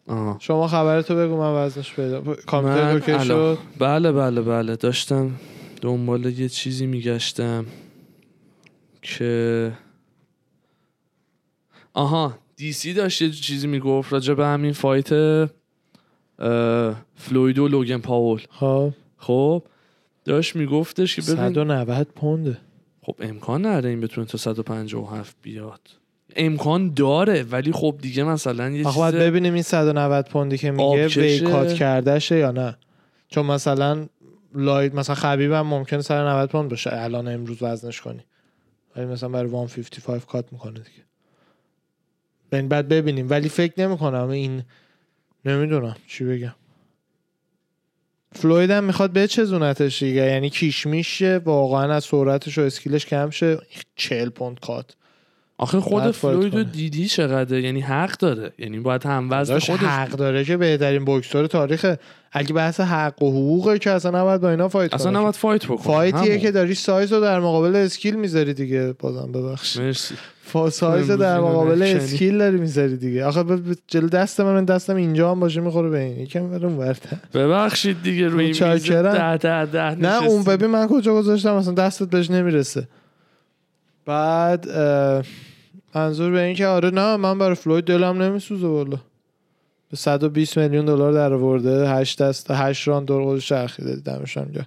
آه. شما خبرتو بگو من وزنش پیدا کامپیوتر اوکی شد. بله داشتم دنبال یه چیزی میگشتم که آها دی‌سی داشت یه چیزی میگفت راجع به همین فایت فلوید و لوگان پاول. خب داشت میگفتش که ببین 190 پونده. خب امکان نداره این بتونه تا 157 بیاد. امکان داره ولی خب دیگه مثلا یه چیز ببینیم این 190 پوندی که میگه بیکات کردهشه یا نه، چون مثلا لایت مثلا خبیب هم ممکنه 190 پوند باشه الان امروز وزنش کنی ولی مثلا برای 155 کات میکنه دیگه. ببین بعد ببینیم ولی فکر نمیکنم این نمیدونم چی بگم. فلوید هم میخواد به چه زونتش دیگه، یعنی کیش میشه واقعا از سرعتش و اسکیلش کم شه 40 پوند کات. آخه خود فلویدو دیدی چقدره، یعنی حق داره، یعنی باید هم وزن خودش حق داره که بهترین بوکسور تاریخه. اگه بحث حق و حقوقه که اصلا نباید با اینا فایت کنه، اصلا نباید فایت بکنه. فایتیه که داری سایز رو در مقابل اسکیل میذاری دیگه. بازم ببخش مرسی. سایز رو در مقابل اسکیل داری میذاری دیگه. آخه جلو دست من دستم اینجا هم باشه میخوره به این یکم برام ورته. ببخشید دیگه روی میز ده نه اون ببین من کجا گذاشتم اصلا دستت بهش نمیرسه. بعد منظور به این که آره نه من برای فلوید دلم نمیسوزه والله. به 120 میلیون دلار در آورده 8 دست 8 ران دور خودش شرخیده دیدمش اونجا.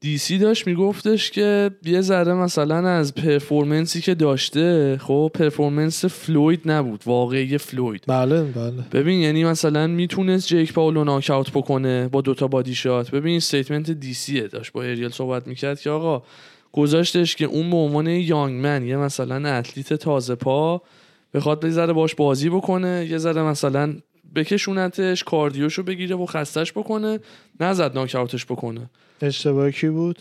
دی سی داشت میگفتش که یه ذره مثلا از پرفورمنسی که داشته خب پرفورمنس فلوید نبود واقعی فلوید. بله ببین یعنی مثلا میتونست جیک پاولو ناک اوت بکنه با دوتا بادی شات. ببین استیتمنت دی سیه داشت با اریل صحبت میکرد که آقا گذاشتش که اون به عنوان یانگ من یه مثلا اتلیت تازه پا بخواد یه ذره باش بازی بکنه، یه ذره مثلا بکشونتش کاردیوشو بگیره و خستش بکنه، نزد ناکاوتش بکنه. اشتباه کی بود؟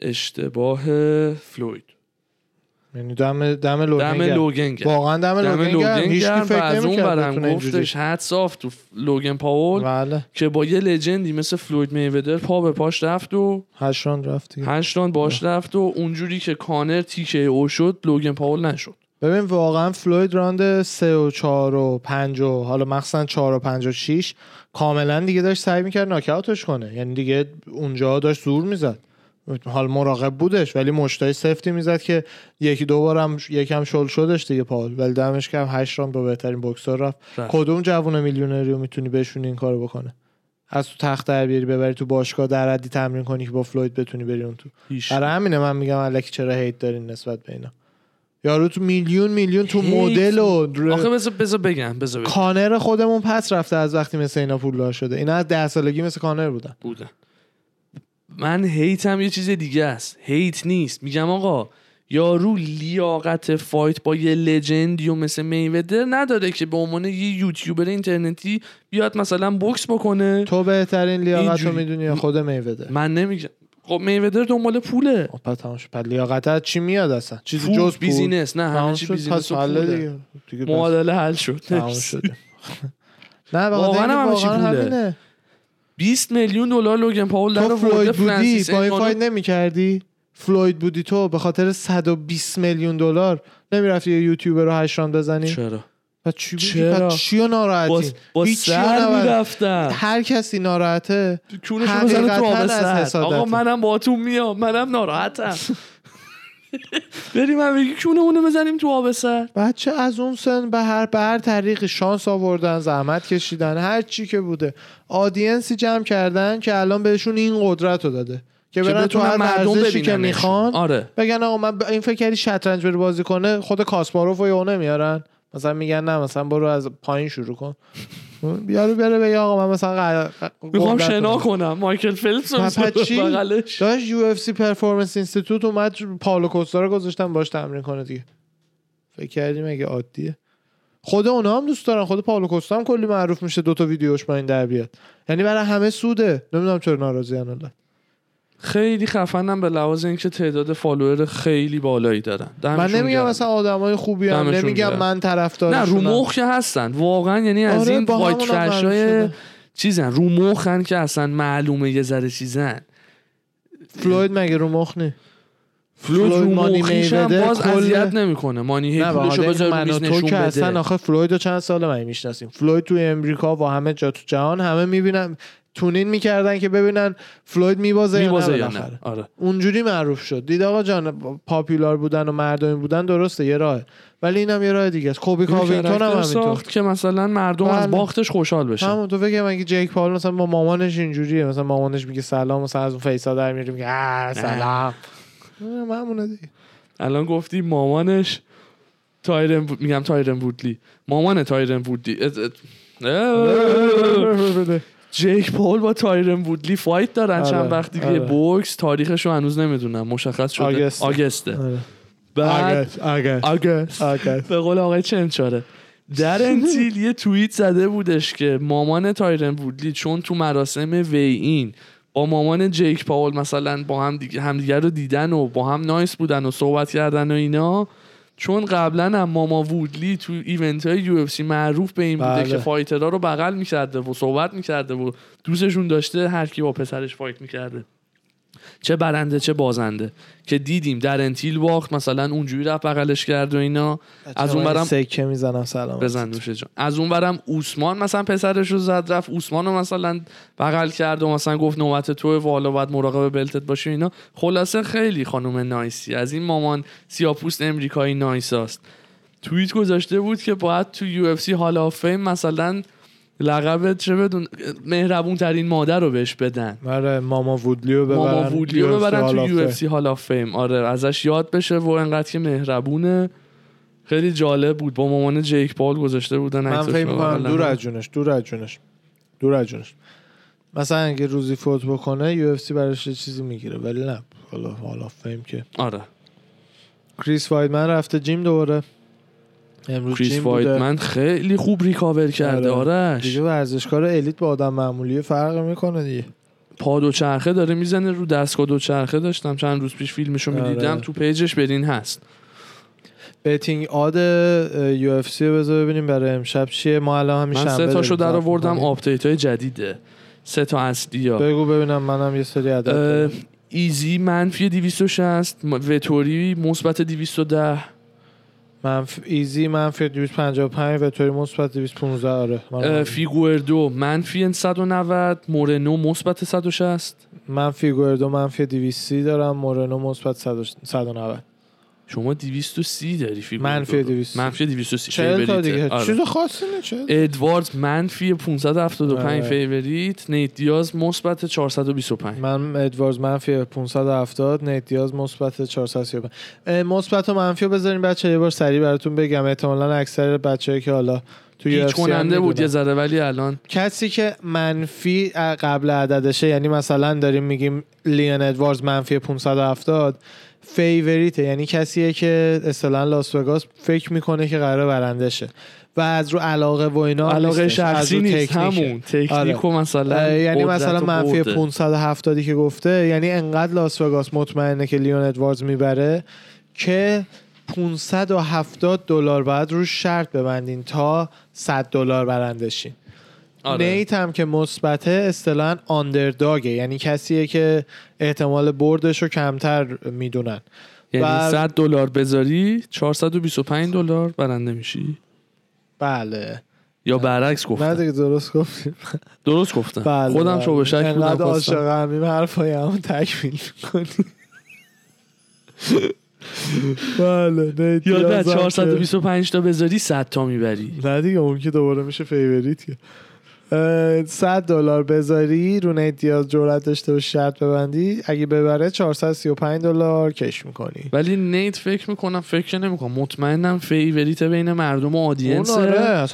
اشتباه فلوید. یعنی دم لوگنگ واقعا دم لوگنگ هیچ کی فکر نمی‌کرد بتونه گفتش حدس اف تو لوگان پاول بله. که با یه لژندی مثل فلوید میدر پا به پاش رفت و هشتان باش رفت و اونجوری که کانر تیکه او شد لوگان پاول نشد. ببین واقعا فلوید راند 3 و 4 و 5 و حالا مخصوصا 4 و 5 و 6 کاملا دیگه داشت سعی می‌کرد ناک اوتش کنه، یعنی دیگه اونجا داشت زور می‌زد. حال مراقب بودش ولی مشتای سفتی میزد که یکی دو بارم یکم شل شدش دیگه پاول، ولی دمش کم 8 ران با بهترین بوکسر رفت. کدوم جوون میلیونری رو میتونی بهشون این کارو بکنه؟ از تو تخت در بیاری ببری تو باشگاه در حدی تمرین کنی که با فلوید بتونی بری اون تو. برای همینه من میگم الکی چرا هیت دارین نسبت به اینا. یارو تو میلیون تو مدل و آخه بزا بگم کانر خودمون پس رفته از وقتی مثل اینا پولدار شده. اینا از 10 سالگی مثل کانر بودن. من هیتم یه چیز دیگه است، هیت نیست. میگم آقا یارو لیاقت فایت با یه لژندی و مثل میودر نداره که به عنوان یه یوتیوبر اینترنتی بیاد مثلا بوکس بکنه. تو بهترین لیاقتو میدونی خود میودر. من نمیگم خب میودر دنبال پوله. آقا تماشا پد لیاقتت چی میاد اصلا؟ چیزی جز بیزینس نه، همه چی بیزینس حل دیگه. معادله حل شد. تمام شد. نه واقعا همینه. 20 میلیون دلار لوگان پاول در آورده. فرانسیس با این فایت نمی‌کردی؟ فلوید بودی تو به خاطر 120 میلیون دلار نمی‌رفتی یوتیوبر رو هشام بزنی؟ چرا؟ بعد چی بودی؟ بعد چیو ناراحتی؟ هیچ نمی‌رفتم. هر کسی ناراحته کونشو بزنه تو آبسر. آقا منم باهاتون میام، منم ناراحتم. بریم هم بگی کونه اونو بزنیم تو آبسر. بچه از اون سن به هر طریق شانس آوردن، زحمت کشیدن، هر چی که بوده آدینسی جمع کردن که الان بهشون این قدرت رو داده که برن تو هر ورزشی که میخوان. آره. بگن آقا من این فکری شطرنج بره بازی کنه خود کاسپاروف و یونه میارن مثلا میگن نه مثلا برو از پایین شروع کن. یارو بره بگه آقا من مثلا میخوام شنا کنم مایکل فلپس رو بغلش داشت. یو اف سی پرفورمنس اینستیتوت اومد پائولو کوستا رو گذاشتن باش تمرین کنه دیگه. فکر کردیم اگه عادیه خود اونا هم دوست دارن، خود پائولو کوستا هم کلی معروف میشه دوتا ویدیوش با این در بیاد، یعنی برای همه سوده. نمیدونم چرا ناراضیان. الله خیلی خفنم به لحاظ اینکه تعداد فالوور خیلی بالایی دارن. من نمیگم مثلا آدمای خوبی هم نمیگم من طرفدارشون نه، رو مخ که هستن واقعا، یعنی از این وایت ترشای چیزن رو مخن که اصلا معلومه یه ذره چیزن. فلوید مگه رو مخ نه؟ فلوید رو مانی میویدر باز اذیت نمیکنه، مانی هی پولشو بذار میز نشون بده. اصلا آخه فلوید رو چند ساله ما میشناسیم، فلوید تو امریکا و همه جا تو جهان همه میبینن تونین میکردن که ببینن فلوید میبازه یا نه. آره. اونجوری معروف شد. دید آقا جان پاپولار بودن و مردمی بودن درسته یه راه، ولی اینم یه راه دیگه است. کوبی کاوینگتون هم همینطور که مثلا مردم از باختش خوشحال بشن. همون تو بگم من که جیک پاول مثلا با مامانش اینجوریه، مثلا مامانش میگه سلام و از اون فیسا در میاد میگه سلام. معمولا دیگه. الان گفتی مامانش تایرن، میگم تایرن وودلی، مامان تایرن وودلی جیک پاول با تایرن وودلی فایت دارن چند وقت دیگه بوکس، تاریخش رو هنوز نمیدونم مشخص شده آگست. به قول آقای چنچاره در انتیل یه توییت زده بودش که مامان تایرن وودلی چون تو مراسم ویین با مامان جیک پاول مثلا با هم دیگه همدیگه رو دیدن و با هم نایس بودن و صحبت کردن و اینا، چون قبلا هم ماما وودلی تو ایونت های یو اف سی معروف به این بوده که فایترها رو بغل میکرده و صحبت میکرده و دوستشون داشته، هر کی با پسرش فایت میکرده چه برنده چه بازنده، که دیدیم در انتیل باخت مثلا اونجوری رفت بغلش کرد و اینا. از اون برم سکه میزنم سلام بزن دوشه جان. از اون برم عثمان مثلا پسرش رو زد، رفت عثمان رو مثلا بغل کرد و مثلا گفت نوبت توه و حالا باید مراقب بلتت باشی اینا. خلاصه خیلی خانم نایسی، از این مامان سیاپوست امریکایی نایساست. توییت گذاشته بود که باید تو یو اف سی هال آف فیم مثلا لقب چه بدون مهربون ترین مادر رو بهش بدن. آره ماما وودلی رو ببرن، ماما وودلی رو ببرن تو یو اف سی هال آف فیم. آره ازش یاد بشه و انقدر که مهربونه. خیلی جالب بود، با مامان جیک پاول گذاشته بودن. من فکر می‌کنم دور از جونش مثلا اگه روزی فوت بکنه یو اف سی براش چیزی میگیره، ولی نه هال آف فیم که. آره کریس وایدمن رفته جیم دوباره. کریس وایدمن خیلی خوب ریکاور کرده. آرش دیگه ورزشکار الیت با آدم معمولی فرق میکنه دیگه. پا دوچرخه داره میزنه رو دستگاه دوچرخه. داشتم چند روز پیش فیلمشو میدیدم تو پیجش برین هست. بیتینگ آد یو اف سی بذار ببینیم برای امشب چیه. ما الان همین شنبه من سه تاشو در آوردم، آپدیت های جدیده سه تا اصلی‌ها. بگو ببینم منم یه سری عدد. ایزی منفی 260، وتوری مثبت 210. ایزی منفی 255 و توری مثبت 215. آره فیگیردو منفی 190، مورنو مثبت 160. من فیگیردو منفی 230 دارم، مورنو مثبت 190. شما 230 داری. فیگیردو منفی 230 چهل تا دیگه. آره. چیز خاصی نه. ادوارد منفی 575 فیوریت، نیت دیاز مثبت 425. من ادوارد منفی 570، نیت دیاز مثبت 435. مثبت و منفی رو بذارین بچه یه بار سریع براتون بگم. احتمالاً اکثر بچه‌ای که حالا هیچ کننده بود یه ذره، ولی الان کسی که منفی قبل عددشه، یعنی مثلا داریم میگیم لیان ادواردز منفی 570 فیوریته، یعنی کسیه که اصطلاحاً لاس وگاس فکر میکنه که قراره برنده شه و از رو علاقه و اینا، علاقه شخصی نیست، همون تکنیک. آره. مثلا یعنی مثلا منفی 570 که گفته، یعنی انقدر لاس وگاس مطمئنه که لیون ادواردز میبره که $570 باید رو شرط ببندین تا $100 برنده شین. آره. نیت هم که مثبته اصطلاحاً آندرداگه، یعنی کسیه که احتمال بردش رو کمتر میدونن. یعنی $100 بذاری $425 برنده میشی. بله یا برعکس گفتم. نه دیگه درست گفتیم. درست گفتم. بله. خودم شو به شک بودم. انقدر عاشق همیم حرفای همون تکمیل میکنی. بله یاد نه 425 تا بذاری 100 تا میبری. نه دیگه اون که دوباره میشه فیوریت. که $100 بذاری رو نیت دیاز جرأت داشته و شرط ببندی، اگه ببره $435 کش میکنی. ولی نیت فکر میکنم فکر نمیکنم، مطمئنم فیوریت بین مردم و آدینسه.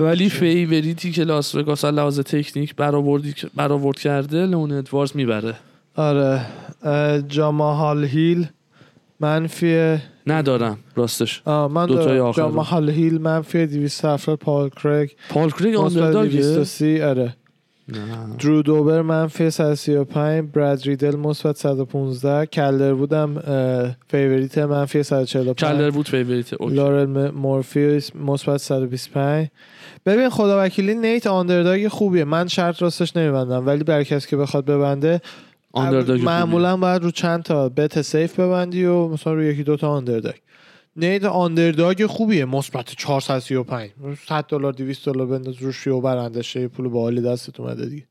ولی فیوریتی که لاس وگاس لحاظ تکنیک برآورد کرده لون ادواردز میبره. آره جاماهال هیل منفی ندارم راستش. من دو تا محل هیل منفی 270، پال کرگ آندرداگ 230. آره درو دوبر منفی 135، براد ریدل مثبت 115، کلدرود هم فیوریت منفی 145. کلدرود فیوریت. لارل مورفی مثبت 125. ببین خدا وکیلی نیت آندرداگ خوبیه. من شرط راستش نمیبندم، ولی برای کسی که بخواد ببنده آندرداگ معمولا باید رو چند تا بت سیف ببندی و مثلا رو یکی دو تا آندرداگ. نید آندرداگ خوبیه، مثبت 435 $100 $200 بنداز روش و برنده شه، پول باحالی دستت اومده دیگه.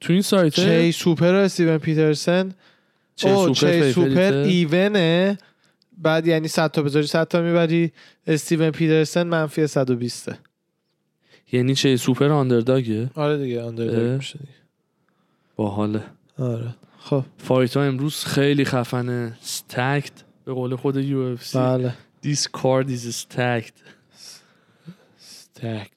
تو این سایت چه سوپر استیون پیترسن چه سوپر ایونه، بعد یعنی 100 تا بذاری 100 تا میبری. استیون پیترسن منفی 120 یعنی چه سوپر آندرداگه. آره دیگه آندرداگ میشه دیگه. باحاله. آره خب فایت‌ها امروز خیلی خفنه، استکت به قول خود یو اف سی. بله دیس کارد از استکت استکت.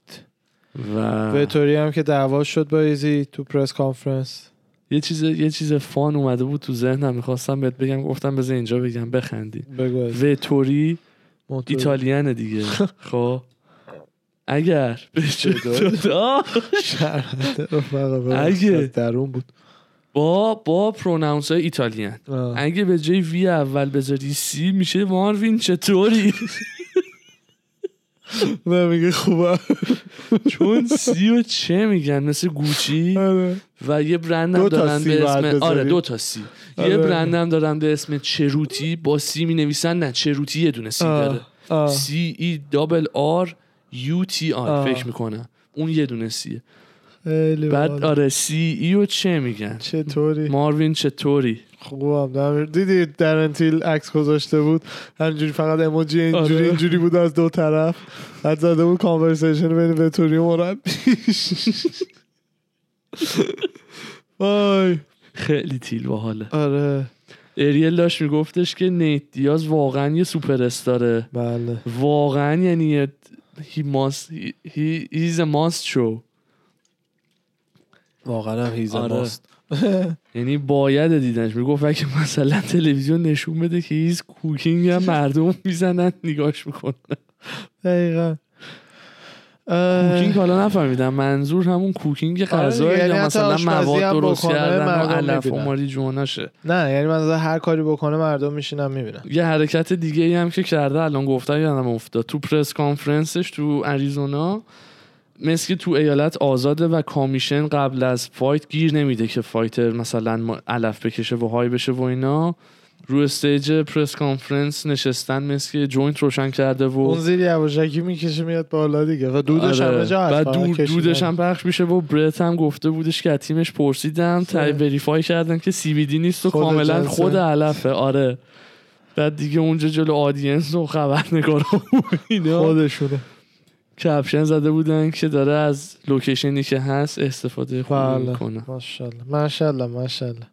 و ویتوری هم که دعوا شد با ایزی تو پرس کانفرنس، یه چیز فان اومده بود تو ذهنم، می‌خواستم بهت بگم، گفتم بذار اینجا بگم بخندی. ویتوری ایتالیانه دیگه. خب اگر با پرونانس های ایتالیان اگه به جای وی اول بذاری سی میشه ماروین چطوری؟ نه میگه خوبه چون سی و چه میگن مثل گوچی و یه برندم دارن به اسم آره دو تا سی، یه برندم دارن به اسم چروتی با سی مینویسن، نه چروتی یه دونه سی داره، سی ای دابل آر یو تی آر فکر میکنم اون یه دونه سیه. بعد آره سی ای و چه میگن چطوری؟ ماروین چطوری خوبم. دیدی درنتیل عکس گذاشته بود همینجوری فقط اموجی اینجوری آره. اینجوری بود از دو طرف، بعد زده بود کانورسیشن بین ویتوری و مربیش. وای خیلی تیل باحاله. آره اریل داشت میگفتش که نیت دیاز واقعا یه سوپر استاره. بله واقعا یعنی he is a monster واقعا هم هیزه ماست. یعنی باید دیدنش. میگفت اگه مثلا تلویزیون نشون بده که هیز کوکینگ هم مردم میزنن نگاش میکنن. دقیقا کوکینگ حالا نفهمیدم منظور همون کوکینگ غذایی یا مثلا مواد درست کردن و علف اماری جوناشه. نه یعنی منظور هر کاری بکنه مردم میشینن میبینن. یه حرکت دیگه هم که کرده الان گفتن یادم افتاد تو پرس کانفرنسش تو اریزونا، مسکی تو ایالت آزاده و کامیشن قبل از فایت گیر نمیده که فایتر مثلا علف بکشه و های بشه و اینا. رو استیج پرس کانفرنس نشستن، مسکی جوینت روشن کرده و اون زیر یواشکی میکشه میاد بالا دیگه و دودش هم جا بعد دودش هم پخش میشه. و برت هم گفته بودش که تیمش پرسیدم تای وریفای کردن که سی بی دی نیست و کاملا خود علفه. آره بعد دیگه اونجا جلو آدینس و خبرنگارا خودشونه کپشن زده بودن که داره از لوکیشنی که هست استفاده خوب میکنه. ماشاءالله ماشاءالله ماشاءالله.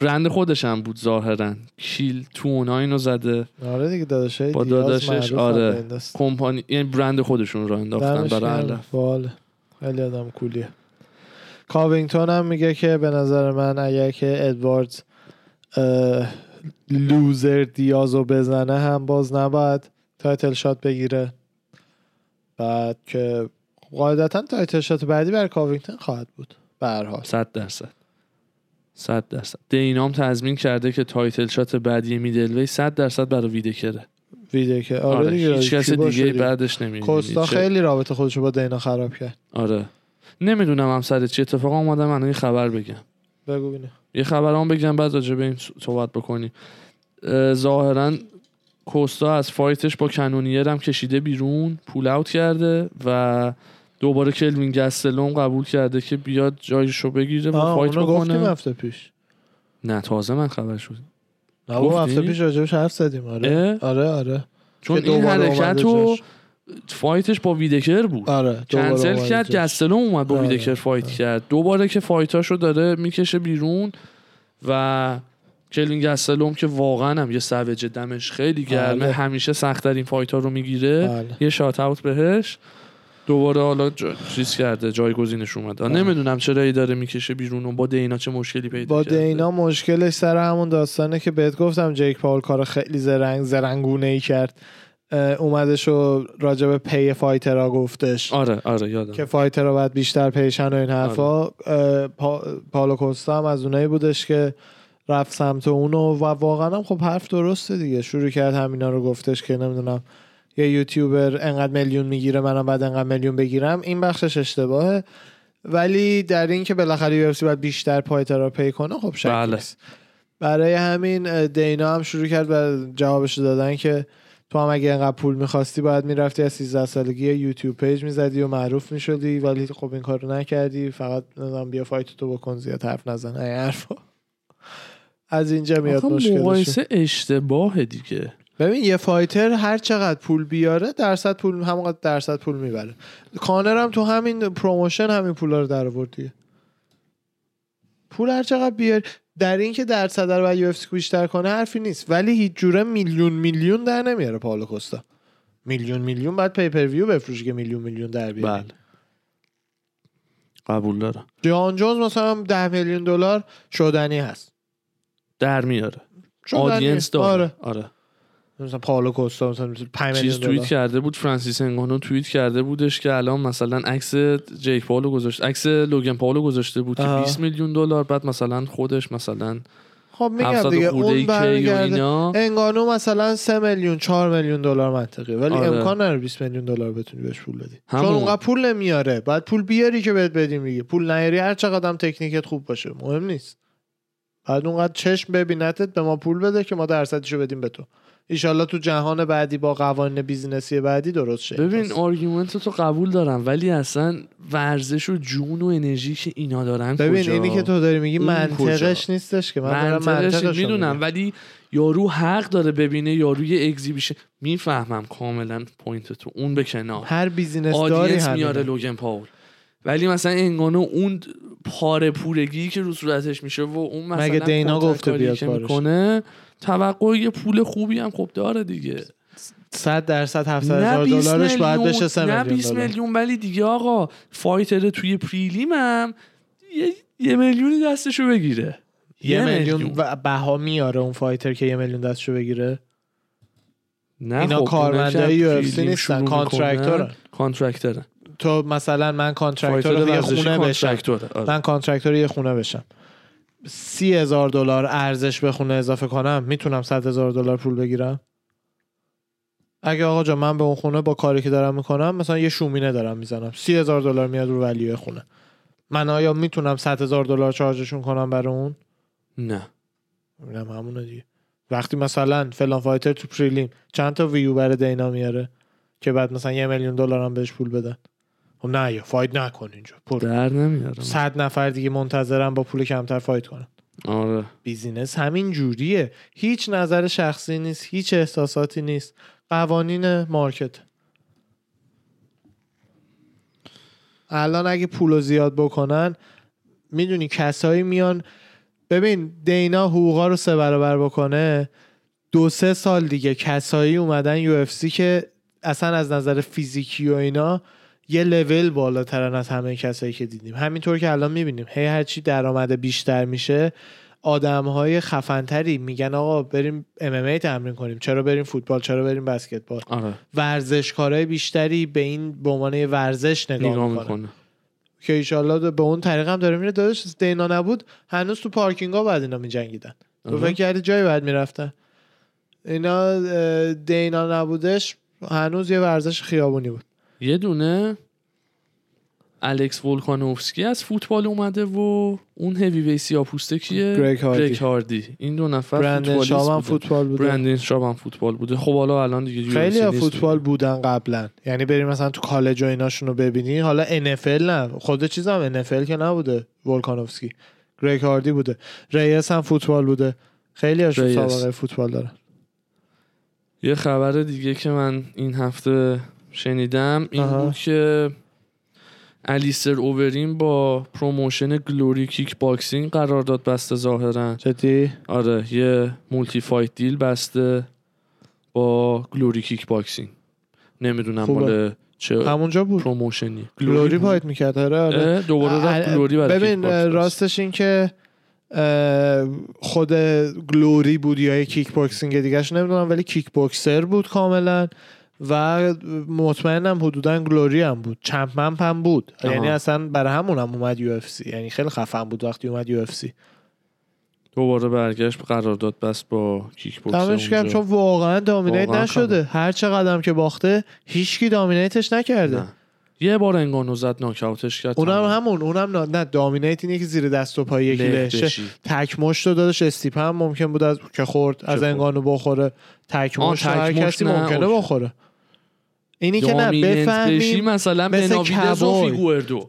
برند خودش هم بود ظاهرا، کیل تو اوناینو زده. آره دیگه داداشای دیاز با داداشش آره کمپانی، یعنی برند خودشون رو انداختن برای علف. باله خیلی آدم کولیه. کاوینگتون هم میگه که به نظر من اگر که ادواردز لوزر دیازو بزنه هم باز نباید تایتل شات بگیره. بعد که قاعدتا تایتل شات بعدی برای کاوینگتون خواهد بود به هر حال 100% دینام تضمین کرده که تایتل شات بعدی میدل وی 100% برای ویدکره. ویدکر آره دیگه هیچ کس دیگه بعدش نمیاد. کوستا خیلی رابطه خودشو با دینا خراب کرد. آره نمیدونم هم سر چه اتفاق اومده. من یه خبر بگم بگو ببینم، یه خبرام بگم بعد راجع به این صحبت بکنی. ظاهرا کوستا از فایتش با کنونیر هم کشیده بیرون، پول اوت کرده و دوباره کلوین گستلوم قبول کرده که بیاد جایشو بگیره و فایت بکنه. گفتیم هفته پیش. نه تازه من خبر شد. نه هفته پیش راجبش حرف زدیم. آره آره آره چون این حرکتو فایتش با ویدکر بود. آره کنسل کرد، گستلوم اومد با ویدکر فایت کرد. دوباره که فایتاشو داره میکشه بیرون و کلوین گستلوم که واقعا هم یه سوج دمش خیلی گرمه، همیشه سخت‌ترین فایت‌ها رو میگیره. یه شات اوت بهش دوباره حالا چیز کرده، جایگزینش اومده. نمیدونم چرا ای داره میکشه بیرون و با دینا چه مشکلی پیدا کرده. با دینا مشکلش سر همون داستانه که بهت گفتم جیک پاول کار خیلی زرنگونه‌ای کرد. اومدش و راجع به پی فایترها گفتش. آره آره یادم که فایترها باید بیشتر پیشن و این حرفا. آره. پائولو کوستا هم از اونایی بودش که رفت سمت اونو و واقعا هم خب حرف درسته دیگه. شروع کرد همینا رو گفتش که نمیدونم یه یوتیوبر انقدر میلیون میگیره منم بعد انقدر میلیون بگیرم. این بخشش اشتباهه ولی در این که بالاخره یو اف سی باید بیشتر پایه‌ها رو پی کنه خب شک نیست. برای همین دینا هم شروع کرد و جوابش دادن که تو هم اگه اینقدر پول می‌خواستی باید می‌رفتی از 13 سالگی یوتیوب پیج می‌زدی و معروف می‌شدی، ولی خب این کارو نکردی، فقط نذام بیا فایت تو بکن، زیاد حرف نزن. این حرفا از اینجا میاد مشکلش. مقایسه اشتباهه دیگه. ببین یه فایتر هر چقدر پول بیاره درصد پول همونقدر درصد پول میبره. کانر هم تو همین پروموشن همین پولا رو در آورد دیگه. پول هر چقدر بیاره، در این که درصد رو با یو اف سی بیشتر کنه حرفی نیست، ولی هیچ جوره میلیون میلیون در نمیاره. پائولو کوستا میلیون میلیون بعد پیپر ویو بفروشه که میلیون میلیون در بیاره. بله قبول دارم. جان جونز مثلا 10 میلیون دلار شدنی هست در میاره، آدینس داره. آره مثلا پائولو کوستا مثلا 5 میلیون دلار توییت کرده بود، فرانسیس انگانو توییت کرده بودش که الان مثلا عکس جیک پاول گذاشت، عکس لوگان پاول گذاشته بود که 20 میلیون دلار، بعد مثلا خودش مثلا خب میگم دیگه اون برمیگرده انگانو مثلا 3 میلیون 4 میلیون دلار منطقیه، ولی آره. امکان نداره 20 میلیون دلار بتونی بهش پول بدی چون اونقدر پول نمیاره. بعد پول بیاری که بهت بدیم دیگه، پول نیاری هر چقدر هم تکنیکت خوب باشه مهم نیست، بعد اونقدر چشم ببینتت به ما پول بده که ما درصدشو بدیم به تو. ایشالله تو جهان بعدی با قوانین بیزینسی بعدی درست شه. ببین آرگومنت تو قبول دارم، ولی اصلا ورزش و جون و انرژی که اینا دارن ببین کجا؟ اینی که تو داری میگی منطقش نیستش که من دارم منطقش میدونم، ولی یارو حق داره ببینه، یارو یه اگزیبیشن. میفهمم کاملا پوینت تو، اون به کنار هر بیزینس داری همین میاره لوگان پاول، ولی مثلا انگانو اون پاره پورگی که رو صورتش میشه و اون مثلا مگه دینا گفته بیاد پارش توقع یه پول خوبی هم خب داره دیگه، 100% 700,000 دلارش باید بشه 20 میلیون. ولی دیگه آقا فایتر توی پریلیم هم یه میلیون دستشو بگیره، یه میلیون بها میاره اون فایتر که یه میلیون دستشو بگیره. نه اینا خب کارمندای یو اف سی نیستن، کانترکتورن. تو مثلا من کانترکتور یه خونه بشم، من کانترکتور یه خونه بشم، $30,000 ارزش به خونه اضافه کنم، میتونم $100,000 پول بگیرم؟ اگه آقا جا من به اون خونه با کاری که دارم میکنم مثلا یه شومینه دارم میزنم، $30,000 میاد رو ولیوی خونه من، آیا میتونم $100,000 چارجشون کنم برای اون؟ نه نه همونه دیگه. وقتی مثلا فلان فایتر تو پریلیم چند تا ویو برای دینا میاره که بعد مثلا $1,000,000 هم بهش پول بدن، نه یا فایت نکن اینجا پر در نمیارم، 100 نفر دیگه منتظرم با پول کمتر فایت کنن. آره بیزینس همین جوریه، هیچ نظر شخصی نیست، هیچ احساساتی نیست، قوانین مارکت. الان اگه پولو زیاد بکنن میدونی کسایی میان، ببین دینا حقوقا رو 3 برابر بکنه 2-3 سال دیگه کسایی اومدن یو اف سی که اصلا از نظر فیزیکی و اینا یه لول بالاترن از همه کسایی که دیدیم. همینطور که الان میبینیم هرچی درآمد بیشتر میشه آدمهای خفنتری میگن آقا بریم MMA تمرین کنیم، چرا بریم فوتبال، چرا بریم بسکتبال. آره. ورزشکارای بیشتری به این به عنوان ورزش نگاه میکنن که ایشالله به اون طریق هم داره میره. داداش دینا نبود هنوز تو پارکینگا بعد اینا میجنگیدن. تو فکر کردی جایی بعد میرفتن؟ اینا دینا نبودش هنوز یه ورزش خیابونی بود. یه دونه الکس ولکانوفسکی از فوتبال اومده و اون هیویوی سیاپوسته کیه؟ گریگ هاردی. این دو نفر برندن شابم فوتبال بوده. برندن شابم فوتبال بوده. خب حالا الان دیگه خیلی ها فوتبال بودن قبلا، یعنی بریم مثلا تو کالج و ایناشون رو ببینی. حالا ان اف ال نه، خود چیزم ان اف ال که نبوده، ولکانوفسکی گریگ هاردی بوده، ریس هم فوتبال بوده، خیلی هاشون سابقه فوتبال دارن. یه خبر دیگه که من این هفته شنیدم این بود که الیستر اوورین با پروموشن گلوری کیک باکسین قرارداد بسته ظاهرن. جدی؟ آره یه مولتی فایت دیل بسته با گلوری کیک باکسین، نمیدونم مال چه همونجا بود پروموشنی گلوری فایت میکرد. آره دوباره رفت گلوری برای ببین راستش این که خود گلوری بود یا کیک باکسینگ دیگه‌اش نمیدونم، ولی کیک باکسر بود کاملا و مطمئنم حدوداً گلوری هم بود، چمپمپ هم بود. یعنی اصلا برای همونم اومد یو اف سی، یعنی خیلی خفن بود وقتی اومد یو اف سی. دوباره برگشت قرارداد بست با کیک باکسر. دمش گرم چون واقعاً دامینیت نشده، هر چقدر هم که باخته هیچکی دامینیتش نکرده. یه بار انگانو زد ناکاوتش کرد. اونم نه دامینیت اینه که زیر دست و پای یکی لهش تک مشتو دادش. استیپ هم ممکن بود از که خورد از انگانو بخوره. تک مشت هر کسی ممکنه بخوره. اینی که نه بفهمیم مثلا بناویدز و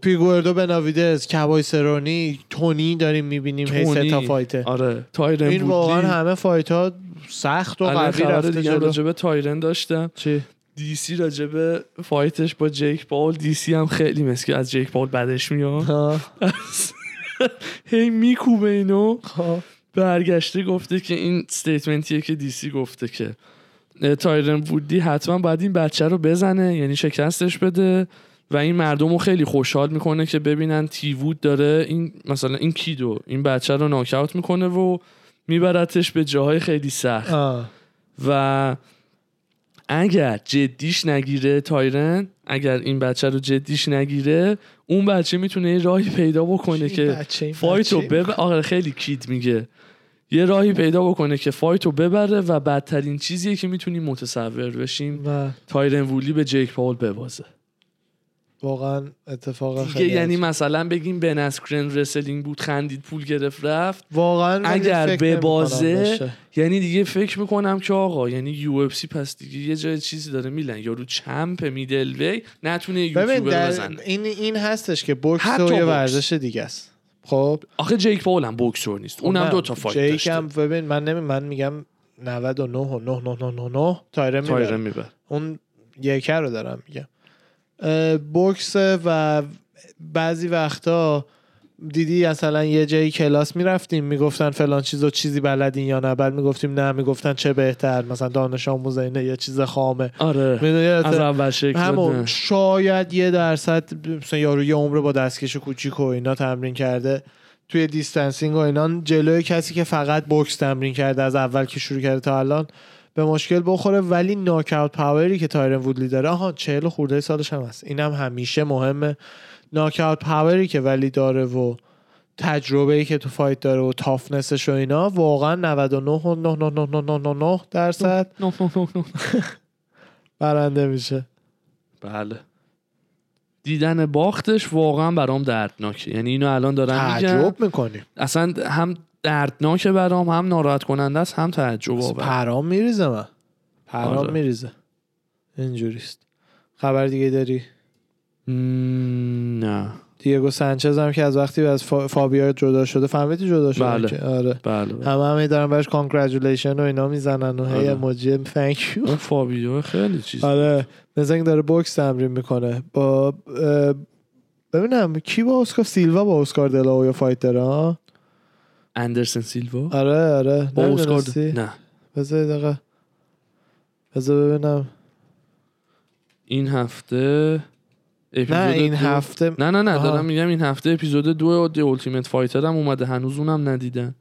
فیگوردو بناویدز کبای سرونی تونی داریم میبینیم هی ستا فایته. آره تایرن این واقعا همه فایت ها سخت و قوی رفته. دیگه راجبه تایرن داشتم چی دی سی راجبه فایتش با جیک پاول. دی سی هم خیلی مسکی از جیک پاول بدش میاد هی میکوبه اینو. برگشته گفته که این استیتمنتیه که دی سی گفته که تایرن وودلی حتما باید این بچه رو بزنه، یعنی شکستش بده و این مردم رو خیلی خوشحال میکنه که ببینن تی وود داره این مثلا این کیدو این بچه رو ناکاوت میکنه و میبردش به جاهای خیلی سخت و اگر جدیش نگیره تایرن، اگر این بچه رو جدیش نگیره اون بچه میتونه یه راهی پیدا بکنه که فایتو آخر خیلی کید میگه یه راهی پیدا بکنه که فایتو ببره و بدترین چیزیه که میتونیم متصور بشیم و تایرن وودلی به جیک پاول ببازه. واقعا اتفاق خیلی یعنی مثلا بگیم بن اسکرین رسلینگ بود خندید پول گرفت رفت. واقعا اگر ببازه یعنی دیگه فکر میکنم که آقا یعنی یو اف سی پس دیگه یه جای چیزی داره میلن یارو چمپ میدل وی نتونه یوتیوبر بزنه. این هستش که بوکس تو یه ورزش دیگه است. خب آخه جیک پاول هم بوکسور نیست، اونم دو تا فایت داشته. جیک هم ببین من میگم 99 تایرن میبره. اون یکی رو دارم میگم بوکس و بعضی وقتا دیدی مثلا یه جایی کلاس میرفتیم میگفتن فلان چیزو چیزی بلدین یا نه، بعد میگفتیم نه، میگفتن چه بهتر مثلا دانش آموزینه یا چیز خامه. آره از اول شکل همون شاید 1% مثلا یارو یه عمره با دستکش کوچیک و اینا تمرین کرده توی دیستنسینگ و اینا جلوی کسی که فقط بوکس تمرین کرده از اول که شروع کرده تا الان به مشکل بخوره. ولی ناکاوت پاوری که تایرن وودلی داره 40 خورده سالش هم هست، اینم همیشه مهمه. ناکاوت پاوری که ولی داره و تجربه‌ای که تو فایت داره و تافنسش و اینا واقعا 99.9% برنده میشه. بله دیدن باختش واقعا برام دردناکه، یعنی اینو الان دارم میگم تعجب میکنیم. اصلا هم دردناکه برام، هم ناراحت کننده است، هم تعجب آور. پرام میریزه من پرام میریزه. اینجوریست. خبر دیگه داری؟ نه. دیگو سانچز هم که از وقتی از فابیا جدا شده فهمیدی جدا شده. بله. که آره بله. همه دارن براش کانگرچولیشن و اینا میزنن و هی اموجی تانک یو. فابیا خیلی چیز. آره مثلا داره بوکس تمرین میکنه با ببینم کی با اسکار سیلوا با اسکار دلاهویا فایت داره. اندرسن سیلوا. آره با اسکار نه. بذار ببینم این هفته نه دارم میگم این هفته اپیزود 2 دی التیمت فایتر هم اومده، هنوز اونم ندیدم.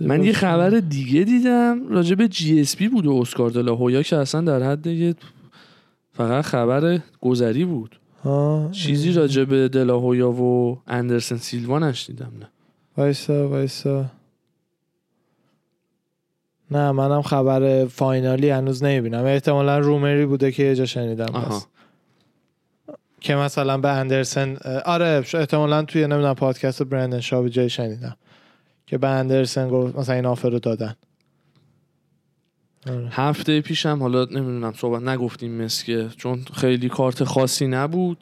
من یه خبر دیگه دیدم راجع به جی اس پی بود و اسکار دلاهویا که اصلا در حد یه فقط خبر گذری بود. چیزی راجع به دلاهویا و اندرسن سیلوا نشنیدم. نه وایسا نه منم خبر فاینالی هنوز نمیبینم. احتمالا رومری بوده که یه جا شنیدم بس که مثلا به اندرسن آره احتمالاً توی نمیدونم پادکست برندن شاب جای شنیدم که به اندرسن گفت مثلا این آفر رو دادن. آره. هفته پیشم حالا نمیدونم صحبت نگفتیم مسکه چون خیلی کارت خاصی نبود.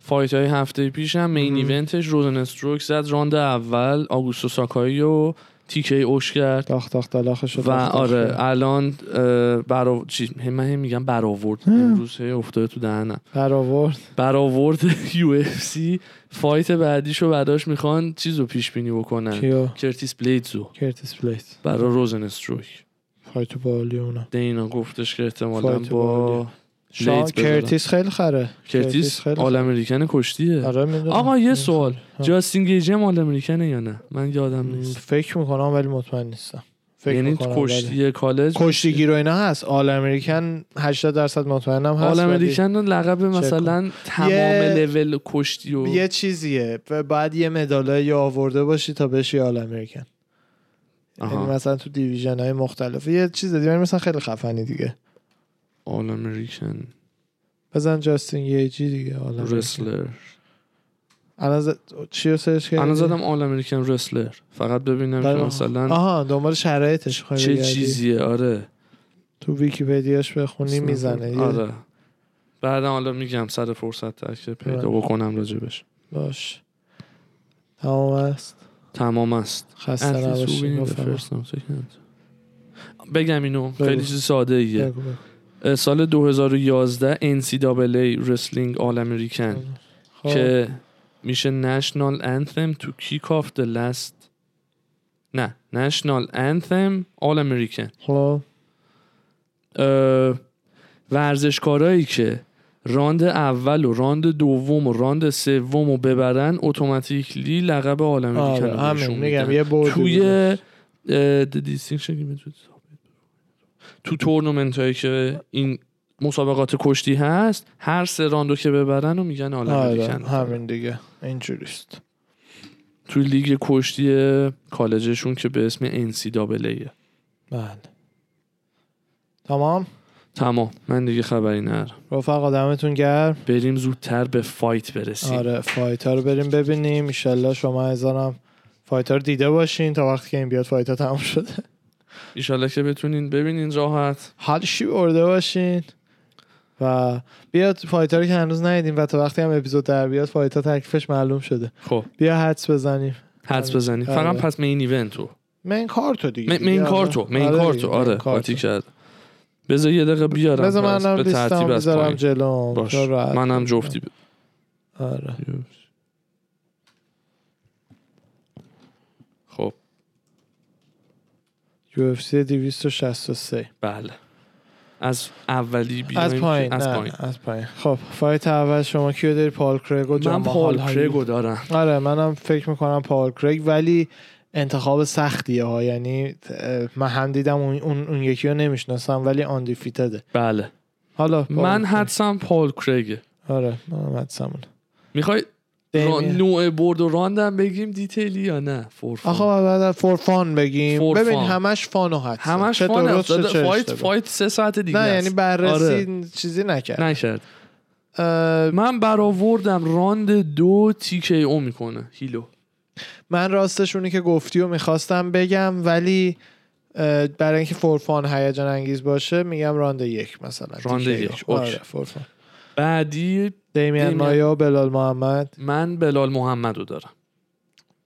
فایت های هفته پیشم مین ایونتش روزنستروک زد راند اول آگوستو ساکایی و تیکی اوش کرد داخت و آره الان من میگم برآورد امروز افتاده تو دهنم برآورد یو اف سی فایت بعدیشو بعداش میخوان چیزو پیش بینی بکنن کرتیس بلیتزو برای روزنستروک فایتو بالی. اونم دینا گفتش که احتمالاً با کرتیس خیلی خره. کرتیس آل امریکن کشتیه. آقا یه سوال جاستین گیجه آل امریکنه یا نه؟ من یادم نیست. فکر میکنم ولی مطمئن نیستم. یعنی کشتی کالج کشتیگیر و اینا هست. آل امریکن 80% مطمئنم هست. آل امریکن لقب مثلا تمام لول کشتی و یه چیزیه و بعد یه مدالایی آورده باشی تا بشی آل امریکن، یعنی مثلا تو دیویژن های مختلف یه چیز دیگه مثلا خیلی خفنی دیگه. All American بزن جاستین ییجی دیگه، رسلر. چیو سرچ کردی؟ الان زدم آل امریکن رسلر، فقط ببینم که مثلا آها دنبال شرایطش چه چیزیه. آره تو ویکی‌پدیاش بخونی میزنه. آره بعدم حالا میگم سر فرصت تاکید پیدا بکنم راجبش. باش تمام است. خسته نباشید. بگم اینو خیلی چیز ساده ایه. سال 2011 NCAA رسلینگ آل امریکن که میشه National Anthem All American. خب ورزشکارایی که راند اول و راند دوم و راند سوم رو ببرن اتوماتیکلی لقب آل امریکن رو بهشون میدن. توی تو تورنمنت هایی که این مسابقات کشتی هست هر سه راندو که ببرن و میگن آل امریکن. همین دیگه اینجوریست. تو لیگ کشتی کالجشون که به اسم NCAA. بله تمام. من دیگه خبری ندارم رفقا. دمتون گرم. بریم زودتر به فایت برسیم. آره فایت ها رو بریم ببینیم. ان شاءالله شما عزیزانم فایت ها رو دیده باشین تا وقتی که این بیاد فایت ها تموم شده. ان شاءالله که بتونین ببینین راحت حالشی برده باشین و بیاد فایت ها رو که هنوز ندیدین و تا وقتی هم اپیزود در بیاد فایت ها تکلیفش معلوم شده. خب بیا حدس بزنیم فقط پس مین ایونتو مین کارتو آره قاطی کرد. بذار یه دقیقه بیارم. بذار منم به ترتیب بذارم جلوم. باش منم جفتی آره. خب یو اف سی 263. بله از اولی بیاریم از پایین. خب فایت اول شما کیو داری؟ پاول کریگ و جان ماهال. من پاول کریگو دارم. آره منم فکر میکنم پاول کریگ، ولی انتخاب سختیه ها. یعنی من هم دیدم اون یکی رو نمیشناسم ولی آن دیفیتده. بله حالا من حدسم پاول کریگه. آره من حدسمون. میخوای نوع برد و راندم بگیم دیتیلی یا نه؟ فور فان بگیم. ببین همش فان و حدس. همش فان افتاده. فایت 3 ساعت دیگه نه هست. یعنی بررسی آره. چیزی نکرد. من براوردم راند 2 تیکه او میکنه هیلو. من راستش اونی که گفتی و میخواستم بگم، ولی برای اینکه فورفان هیجان انگیز باشه میگم رانده یک مثلا. رانده یک. آره فورفان. بعدی دیمین مایا و بلال محمد. من بلال محمد رو دارم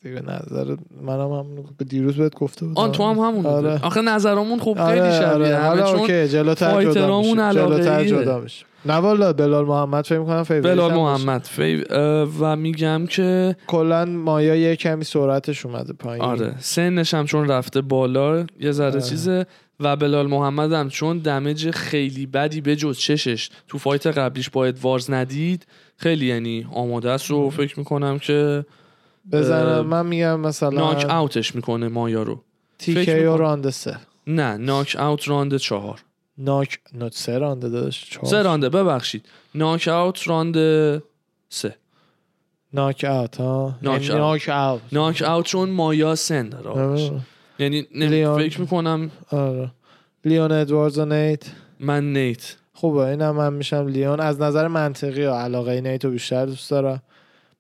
دیگه. نظر منم همونو دیروز بهت گفته بودم. تو هم همونو آره. آخه نظرامون خب خیلی شبیه همه چون جلوتر جدا میشه. نه والا بلال محمد فکر می‌کنم فیوریت بلال محمد و میگم که کلا مایا یه کمی سرعتش اومده پایین. آره سنش هم چون رفته بالا یه ذره چیزه و بلال محمد هم چون دمیج خیلی بدی به جز چشش تو فایت قبلیش با ادوارز ندید، خیلی یعنی آماده است و فکر می‌کنم که بزنه. من میگم مثلا ناک اوتش میکنه مایا رو. تیکیو رانده 3. نه ناک اوت رانده 4. ناک اوت رانده سه چون مایا سن داره یعنی فکر میکنم آره. لیون ادواردز و نیت. من نیت خوبه. اینم من میشم لیون. از نظر منطقی و علاقه نیتو بیشتر دوست دارم.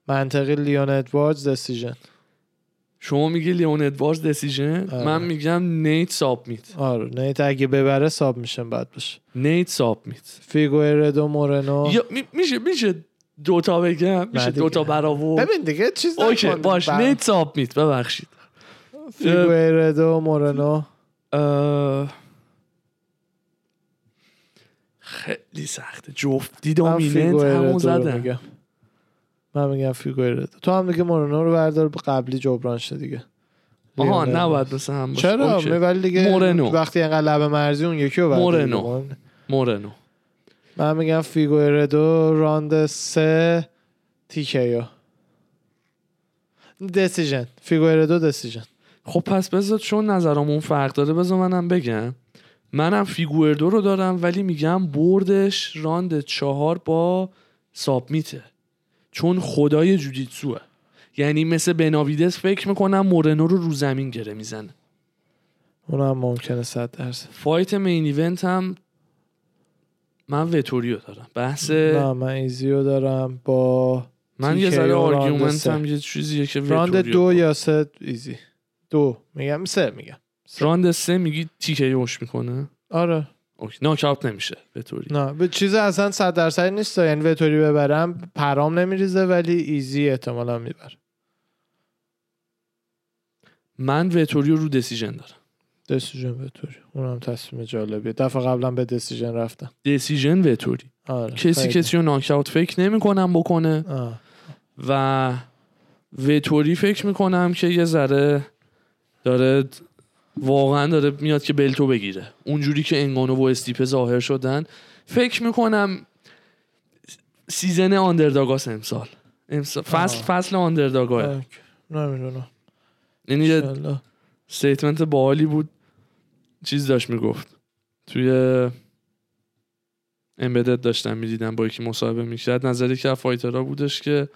منطقی لیون ادواردز دسیژن. شما میگی لیون ادواردز دسیژن؟ آره. من میگم نیت سابمیت. آره نیت اگه ببره ساب میشن. بعد بشه نیت سابمیت. فیگیردو مورنو میشه دوتا بگم؟ میشه دوتا براورد؟ ببین دیگه چیز نکنه. باش نیت سابمیت. ببخشید فیگیردو مورنو. خیلی سخته. جفتی دومیننت همون زدن. من میگم فیگوره. تو هم دیگه مورنو رو بردار قبلی جبران شده دیگه. آها نباید مثل هم باشه. چرا؟ ولی دیگه مورنو. وقتی اینقدر لبه مرزی اون یکی رو بردار. مورنو. من میگم فیگوره دو راند 3 تیکیو دسیژن. فیگوره دو دسیژن. خب پس بذار چون نظرامون فرق داره بذار منم بگم. منم فیگوره دو رو دارم ولی میگم بردش راند 4 با سابمیته. چون خدای جوجیتسوه. یعنی مثل بناویدس فکر میکنم مورنو رو زمین گره میزنه. اونم ممکنه 100%. فایت مین ایونت هم من ویتوریو دارم. بحث نه من ایزیو دارم. با من یه ذره آرگومنت هم یه چیزیه که راند دو یا سه ایزی دو میگم سه میگم راند سه میگی تیکه یوش میکنه. آره اوکی ناکاوت نمیشه ویتوری. نه به چیز اصلا 100% نیست، یعنی ویتوری ببرم پرام نمیریزه ولی ایزی احتمالاً میبره. من ویتوریو رو دسیژن دارم. دسیژن ویتوری اونم تصمیم جالبیه. دفعه قبلا به دسیژن رفتم. دسیژن ویتوری آره. کسی رو ناک اوت فکر نمی‌کنم بکنه. آه. و ویتوری فکر می‌کنم که یه ذره داره واقعا داره میاد که بلتو بگیره. اونجوری که انگانو و استیپ ظاهر شدن فکر می‌کنم سیزن آندرداگاس امسال فصل آندرداگاه. نمی‌دونم. یعنی یه ستیتمنت باحالی بود، چیز داشت میگفت توی امبدد داشتم میدیدم با یکی مصاحبه میکرد، نظری که فایترها بودش که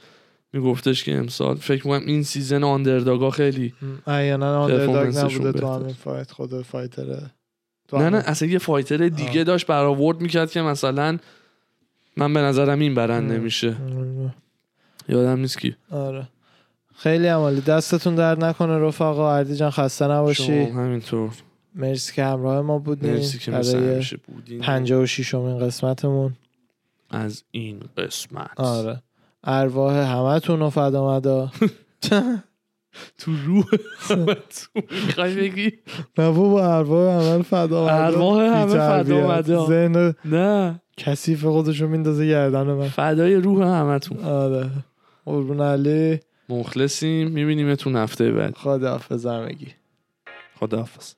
میگفتش که امسال فکر میکنم این سیزن آندرداگا خیلی ایانا آندرداگ نبوده تو همین فایت خود فایتره نه اصلا یه فایتر دیگه داشت برآورد میکرد که مثلا من به نظرم این برنده میشه. یادم نیست کی. آره خیلی عالی. دستتون درد نکنه رفقا. اردی جان خسته نباشی. شما همینطور. مرسی که همراه ما بودین. مرسی که همیشه بودین. 56مین قسمتمون از این قسمت. آره. ارواح همتون رو فدا مدا. تو روح همتون میخوای بگی؟ نه بابا ارواح همه فدا مدا. ارواح همه فدا مدا. ذهن نه کثیف خودشو میندازه گردن من. فدای روح همتون. آره. قربون علی. مخلصیم. میبینیمتون هفته بعد. خداحافظ همگی. خداحافظ.